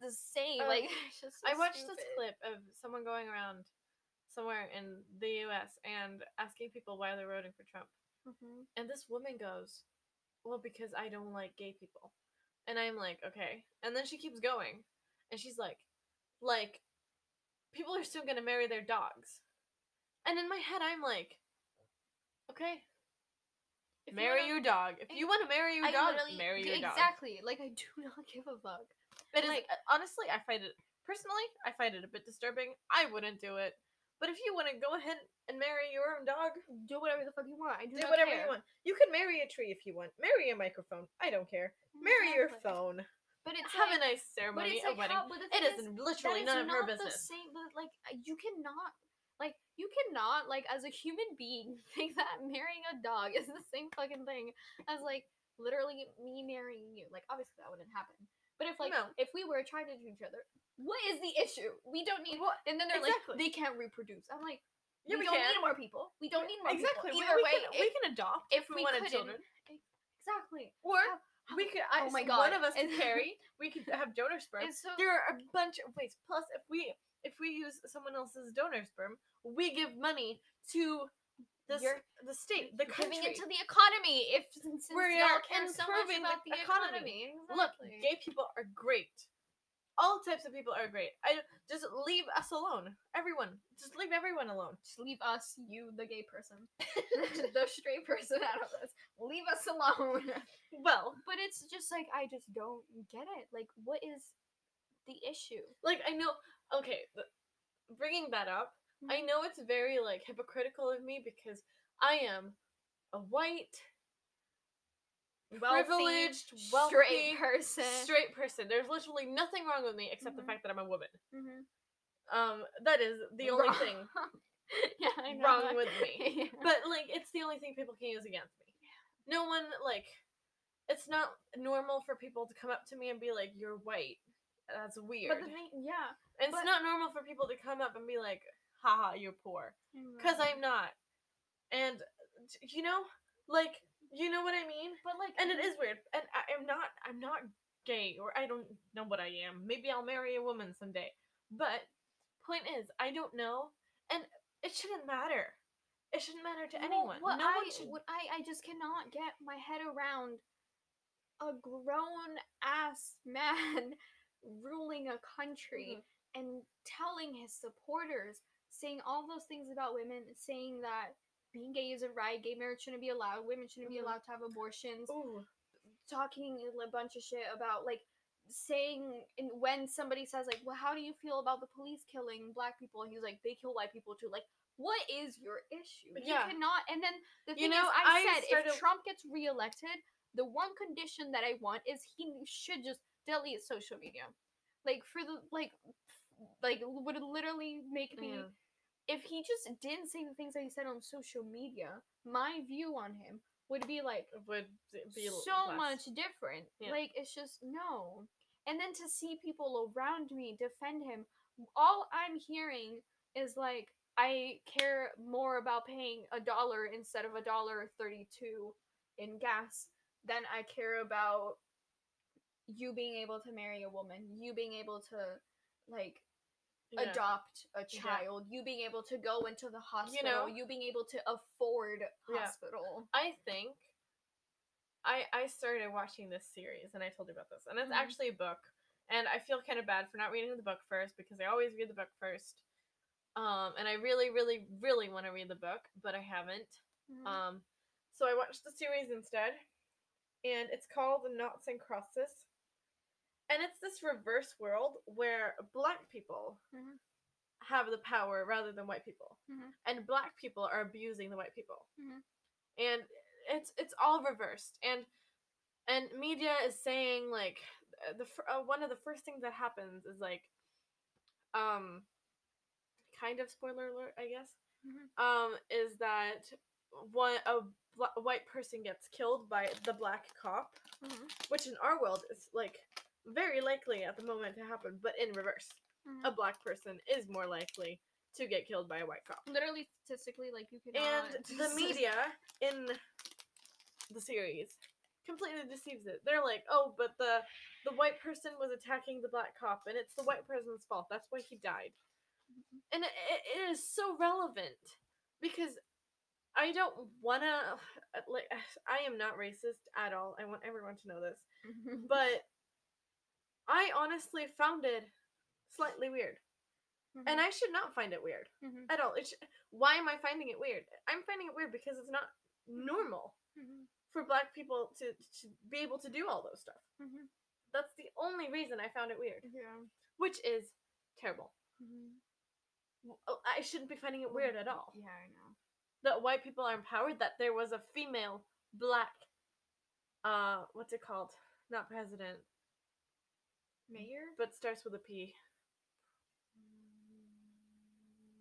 the same. Like, it's just so stupid. This clip of someone going around somewhere in the U.S. and asking people why they're voting for Trump, and this woman goes, "Well, because I don't like gay people." And I'm like, okay. And then she keeps going. And she's like, people are still going to marry their dogs. And in my head, I'm like, okay. Marry your dog. If you want to marry your dog, marry your dog. Exactly. Like, I do not give a fuck. But like, honestly, I find it a bit disturbing. I wouldn't do it. But if you want to go ahead and marry your own dog, do whatever the fuck you want. Do whatever you want. You can marry a tree if you want. Marry a microphone. I don't care. Marry your phone. But it's have a nice ceremony, a wedding. It is literally none of her business. The same, but like, you cannot, like, as a human being, think that marrying a dog is the same fucking thing as, like, literally me marrying you. Like, obviously that wouldn't happen. But if, like, if we were attracted to each other, what is the issue? We don't need what? And then they're like, they can't reproduce. I'm like, yeah, we don't need more people. We don't need more people. Either we can adopt if we wanted children. Exactly. Or we could, one of us could carry. We could have donor sperm. So, there are a bunch of ways. Plus, if we use someone else's donor sperm, we give money to the state, the country. Giving it to the economy. If since y'all care so much about the economy. Exactly. Look, gay people are great. All types of people are great. Just leave us alone. Everyone. Just leave everyone alone. Just leave us, you, the gay person. The straight person out of this. Leave us alone. Well. But it's just like, I just don't get it. Like, what is the issue? Like, I know, okay, bringing that up, I know it's very, like, hypocritical of me because I am a white, wealthy, straight person. There's literally nothing wrong with me except the fact that I'm a woman. That is the only thing wrong with me. Yeah. But, like, it's the only thing people can use against me. Yeah. No one, like, it's not normal for people to come up to me and be like, "You're white." That's weird. But the thing, it's not normal for people to come up and be like, "Haha, you're poor," because I'm not. And you know, like. You know what I mean? But like, and it is weird. And I'm not gay, or I don't know what I am. Maybe I'll marry a woman someday. But point is, I don't know, and it shouldn't matter. It shouldn't matter to anyone. I just cannot get my head around a grown ass man ruling a country and telling his supporters, saying all those things about women, saying that being gay isn't right, gay marriage shouldn't be allowed, women shouldn't be allowed to have abortions, talking a bunch of shit about, like, saying, and when somebody says, like, well, how do you feel about the police killing black people? And he's like, they kill white people too. Like, what is your issue? Yeah. You cannot, and then the thing is, I said, if Trump gets reelected, the one condition that I want is he should just delete social media. Like, for the, like, would literally make me... If he just didn't say the things that he said on social media, my view on him would be, like, much different. Yeah. Like, it's just, no. And then to see people around me defend him, all I'm hearing is, like, I care more about paying $1 instead of $1.32 in gas than I care about you being able to marry a woman, you being able to, like... adopt a child, you being able to go into the hospital, you being able to afford hospital. I think I started watching this series, and I told you about this, and it's actually a book, and I feel kind of bad for not reading the book first, because I always read the book first, and I really, really, really want to read the book, but I haven't, so I watched the series instead, and it's called Knots and Crosses. And it's this reverse world where black people have the power rather than white people. And black people are abusing the white people. And it's all reversed. And media is saying, like, one of the first things that happens is, like, kind of spoiler alert, I guess, is that a white person gets killed by the black cop, which in our world is, like... very likely at the moment to happen, but in reverse. A black person is more likely to get killed by a white cop. Literally, statistically, like, you can. And the media in the series completely deceives it. They're like, oh, but the white person was attacking the black cop, and it's the white person's fault. That's why he died. And it is so relevant, because I don't want to, like, I am not racist at all. I want everyone to know this. But... I honestly found it slightly weird. And I should not find it weird at all. Why am I finding it weird? I'm finding it weird because it's not normal for black people to be able to do all those stuff. That's the only reason I found it weird. Yeah. Which is terrible. I shouldn't be finding it weird at all. Yeah, I know. That white people are empowered, that there was a female black, what's it called? Not president. Mayor? But starts with a P.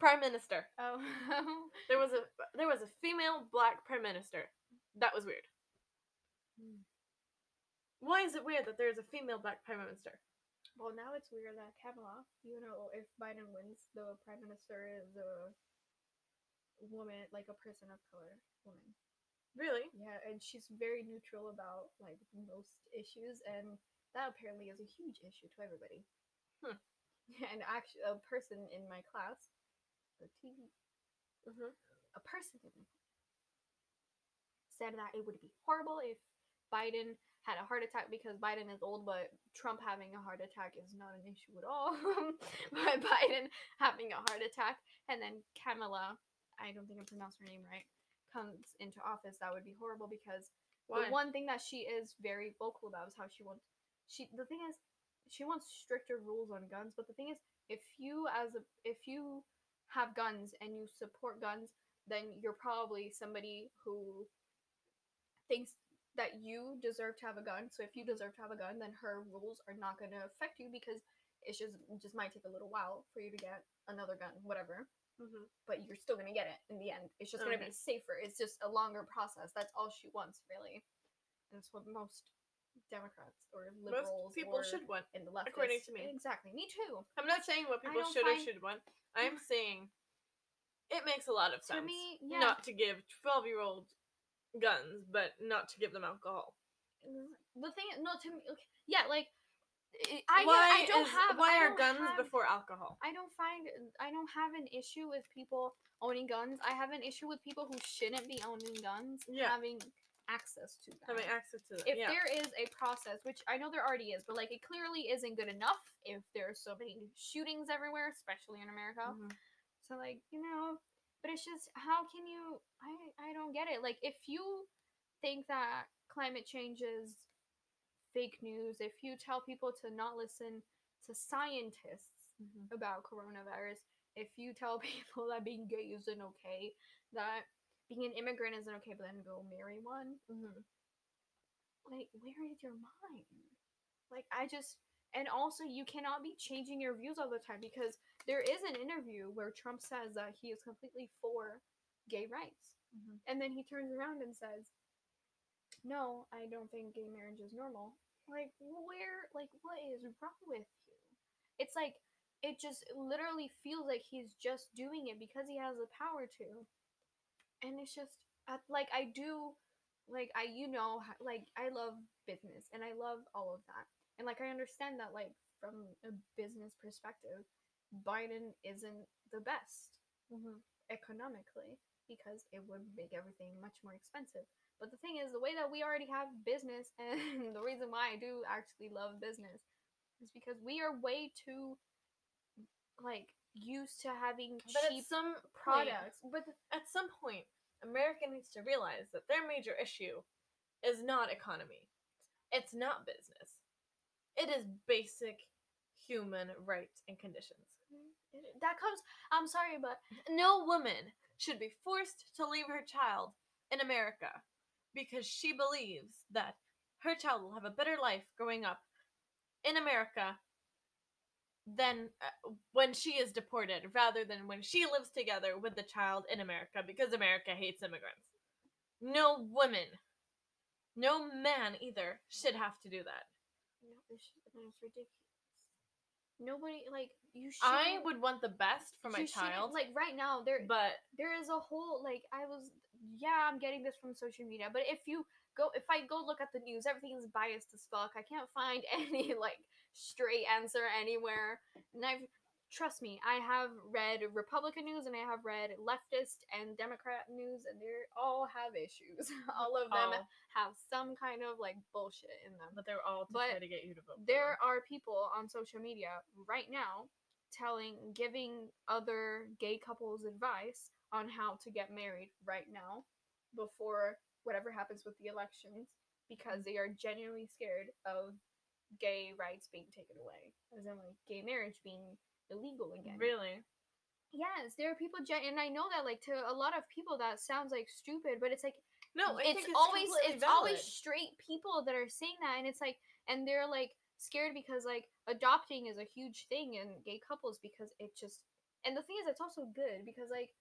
Prime Minister. Oh. There was a female black prime minister. That was weird. Why is it weird that there is a female black prime minister? Well, now it's weird that Kamala, you know, if Biden wins, the prime minister is a woman, like a person of color woman. Really? Yeah, and she's very neutral about, like, most issues, and that apparently is a huge issue to everybody. Hmm. And actually, a person in my class, a person in my class said that it would be horrible if Biden had a heart attack because Biden is old, but Trump having a heart attack is not an issue at all. But Biden having a heart attack, and then Kamala, I don't think I pronounced her name right, comes into office, that would be horrible because the one thing that she is very vocal about is how she wants, the thing is, she wants stricter rules on guns, but the thing is, if you have guns and you support guns, then you're probably somebody who thinks that you deserve to have a gun. So if you deserve to have a gun, then her rules are not going to affect you because it's just might take a little while for you to get another gun, whatever. Mm-hmm. But you're still going to get it in the end. It's just going to be safer. It's just a longer process. That's all she wants, really. And it's what most Democrats or liberals most people should want in the left, according to me. Exactly. Me too. I'm not saying what people should or should want. I'm saying it makes a lot of sense to me, yeah, not to give 12-year-old guns, but not to give them alcohol. The thing, no, to me, yeah, like I don't have. Why are guns before alcohol? I don't have an issue with people owning guns. I have an issue with people who shouldn't be owning guns having access to them. Having access to them. If there is a process, which I know there already is, but like it clearly isn't good enough. If there are so many shootings everywhere, especially in America, so like you know. But it's just, how can you, I don't get it. Like, if you think that climate change is fake news, if you tell people to not listen to scientists about coronavirus, if you tell people that being gay isn't okay, that being an immigrant isn't okay, but then go marry one, like, where is your mind? Like, I just... And also, you cannot be changing your views all the time because there is an interview where Trump says that he is completely for gay rights. And then he turns around and says, no, I don't think gay marriage is normal. Like, where, like, what is wrong with you? It's like, it just literally feels like he's just doing it because he has the power to. And it's just, like, I do, like, I, you know, like, I love business and I love all of that. And, like, I understand that, like, from a business perspective, Biden isn't the best economically because it would make everything much more expensive. But the thing is, the way that we already have business, and the reason why I do actually love business is because we are way too, like, used to having cheap products. But at some point, America needs to realize that their major issue is not economy. It's not business. It is basic human rights and conditions. That comes, I'm sorry, but no woman should be forced to leave her child in America because she believes that her child will have a better life growing up in America than when she is deported, rather than when she lives together with the child in America because America hates immigrants. No woman, no man either, should have to do that. No, it's ridiculous. Nobody, like, you should. I would want the best for my child. Like, right now, there is a whole, like, I'm getting this from social media, but if I go look at the news, everything's biased as fuck. I can't find any, like, straight answer anywhere. And trust me, I have read Republican news, and I have read leftist and Democrat news, and they all have issues. All of them have some kind of, like, bullshit in them. But they're all trying to get you to vote. There are people on social media right now giving other gay couples advice on how to get married right now before whatever happens with the elections because they are genuinely scared of gay rights being taken away. As in, like, gay marriage being illegal again. Really? Yes, there are people, and I know that, like, to a lot of people that sounds like stupid, but it's like, no, it's always straight people that are saying that, and it's like, and they're like scared because, like, adopting is a huge thing in gay couples because it just, and the thing is, it's also good because, like,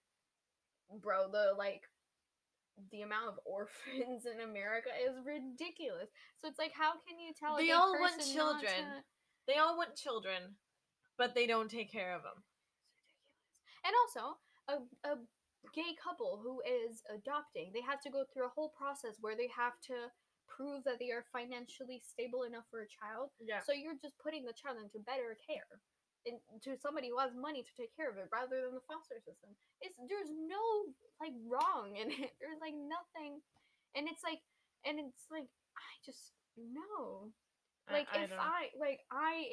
bro, the, like, the amount of orphans in America is ridiculous. So it's like, how can you tell? They all want children. They all want children, but they don't take care of them. It's ridiculous. And also, a gay couple who is adopting, they have to go through a whole process where they have to prove that they are financially stable enough for a child. Yeah. So you're just putting the child into better care, into somebody who has money to take care of it, rather than the foster system. There's no like wrong in it. There's like nothing, and it's like I just no. Like I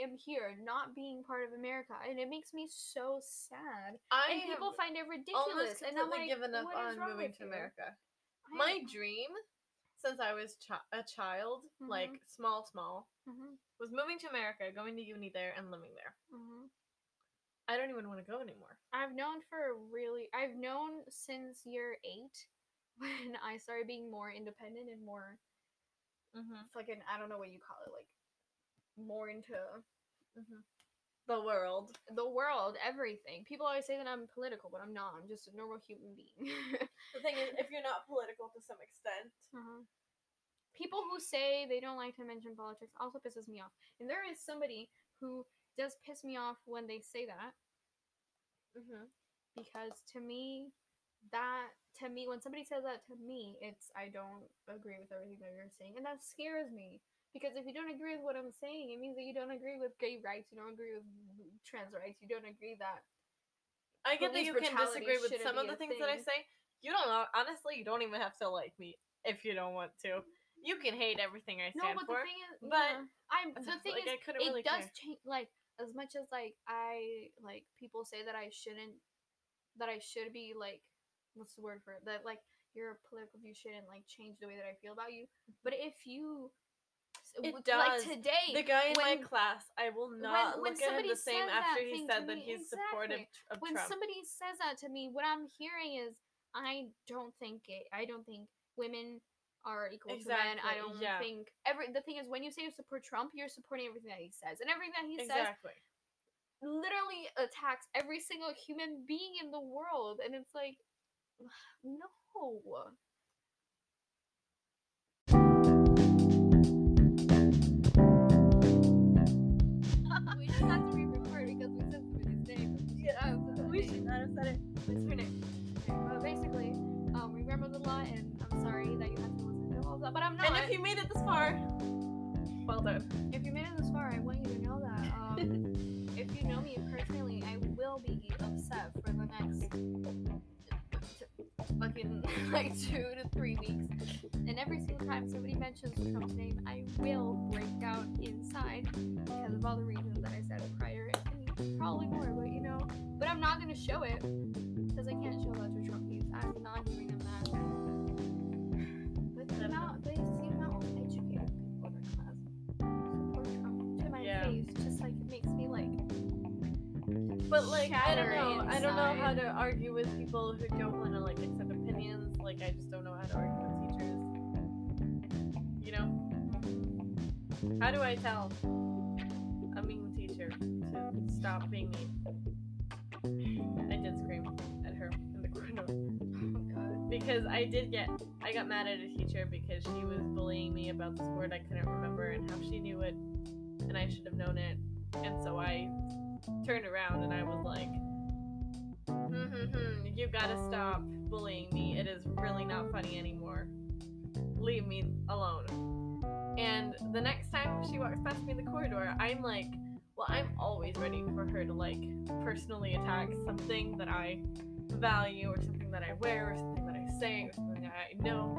am here not being part of America, and it makes me so sad. And people find it ridiculous, and I'm like, given up on moving to America. My dream, since I was a child, mm-hmm. like small, mm-hmm. was moving to America, going to uni there, and living there. Mm-hmm. I don't even want to go anymore. I've known since year 8, when I started being more independent and more fucking, I don't know what you call it, like. More into the world, everything. People always say that I'm political, but I'm not. I'm just a normal human being. The thing is, if you're not political to some extent, people who say they don't like to mention politics also pisses me off. And there is somebody who does piss me off when they say that, because to me, when somebody says that to me, it's I don't agree with everything that you're saying, and that scares me. Because if you don't agree with what I'm saying, it means that you don't agree with gay rights, you don't agree with trans rights, you don't agree that. I get that you can disagree with some of the things that I say. You don't know. Honestly, you don't even have to like me if you don't want to. You can hate everything I stand for. No, but the thing is, it does change. Like as much as like I like people say that I should be like, what's the word for it? That like your political view shouldn't like change the way that I feel about you. But if you it does. Like today, the guy in my class, I will not look at him the same after he said that he's supportive of Trump. When somebody says that to me, what I'm hearing is, I don't think women are equal to men. I don't think the thing is, when you say you support Trump, you're supporting everything that he says, and everything that he says literally attacks every single human being in the world, and it's like, no. We just have to re-record because we said somebody's name. We should not have said it. What's her name? Well, basically, we rambled a lot, and I'm sorry that you had to listen to all that, but I'm not. And if you made it this far, well done. If you made it this far, I want you to know that. If you know me personally, I will be upset for the next fucking like 2 to 3 weeks, and every single time somebody mentions Trump's name, I will break out inside because of all the reasons that I said prior, and probably more, but I'm not going to show it because I can't show that to Trumpies. I'm not giving them that, but they seem not educated people in their class support Trump to my face. Just like it makes me like, but like I don't know how to argue with people who don't want to like accept opinions. Like I just don't know how to argue with teachers, How do I tell a mean teacher to stop being mean? I did scream at her in the corner. Oh god. Because I got mad at a teacher because she was bullying me about this word I couldn't remember and how she knew it and I should have known it, and so I turned around and I was like, you gotta stop bullying me. It is really not funny anymore. Leave me alone. And the next time she walks past me in the corridor, I'm like, well, I'm always ready for her to like personally attack something that I value or something that I wear or something that I say or something that I know,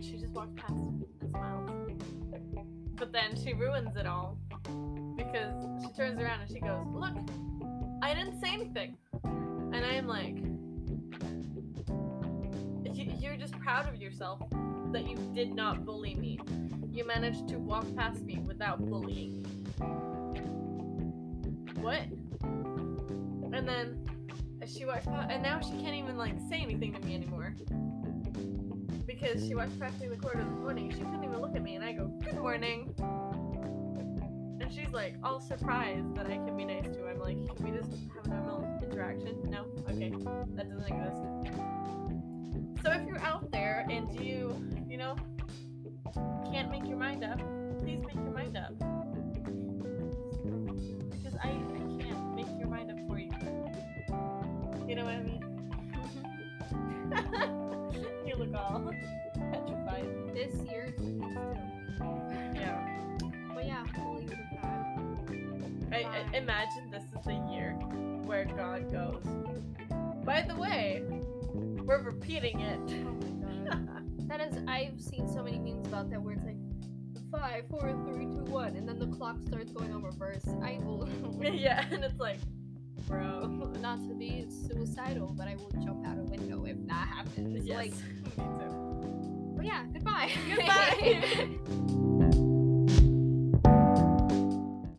She just walked past and smiled. But then she ruins it all because she turns around and she goes, look, I didn't say anything. And I'm like, you're just proud of yourself that you did not bully me. You managed to walk past me without bullying me. What? And then she walks past, and now she can't even like say anything to me anymore. Because she walked past me in the corridor this morning, she couldn't even look at me, and I go, good morning. And she she's like all surprised that I can be nice to her. I'm like, can we just have a normal interaction? No? Okay. That doesn't exist. So if you're out there and you know, can't make your mind up, please make your mind up. Because I can't make your mind up for you. You know what I mean? You look all petrified. This year, yeah. But yeah, holy God. I imagine this is the year where God goes, by the way, we're repeating it. Oh my God. That is, I've seen so many memes about that where it's like 5, 4, 3, 2, 1, and then the clock starts going on reverse. I will. Yeah, and it's like, bro, not to be suicidal, but I will jump out a window if that happens. Yes. Like, me too. But yeah, goodbye. Goodbye.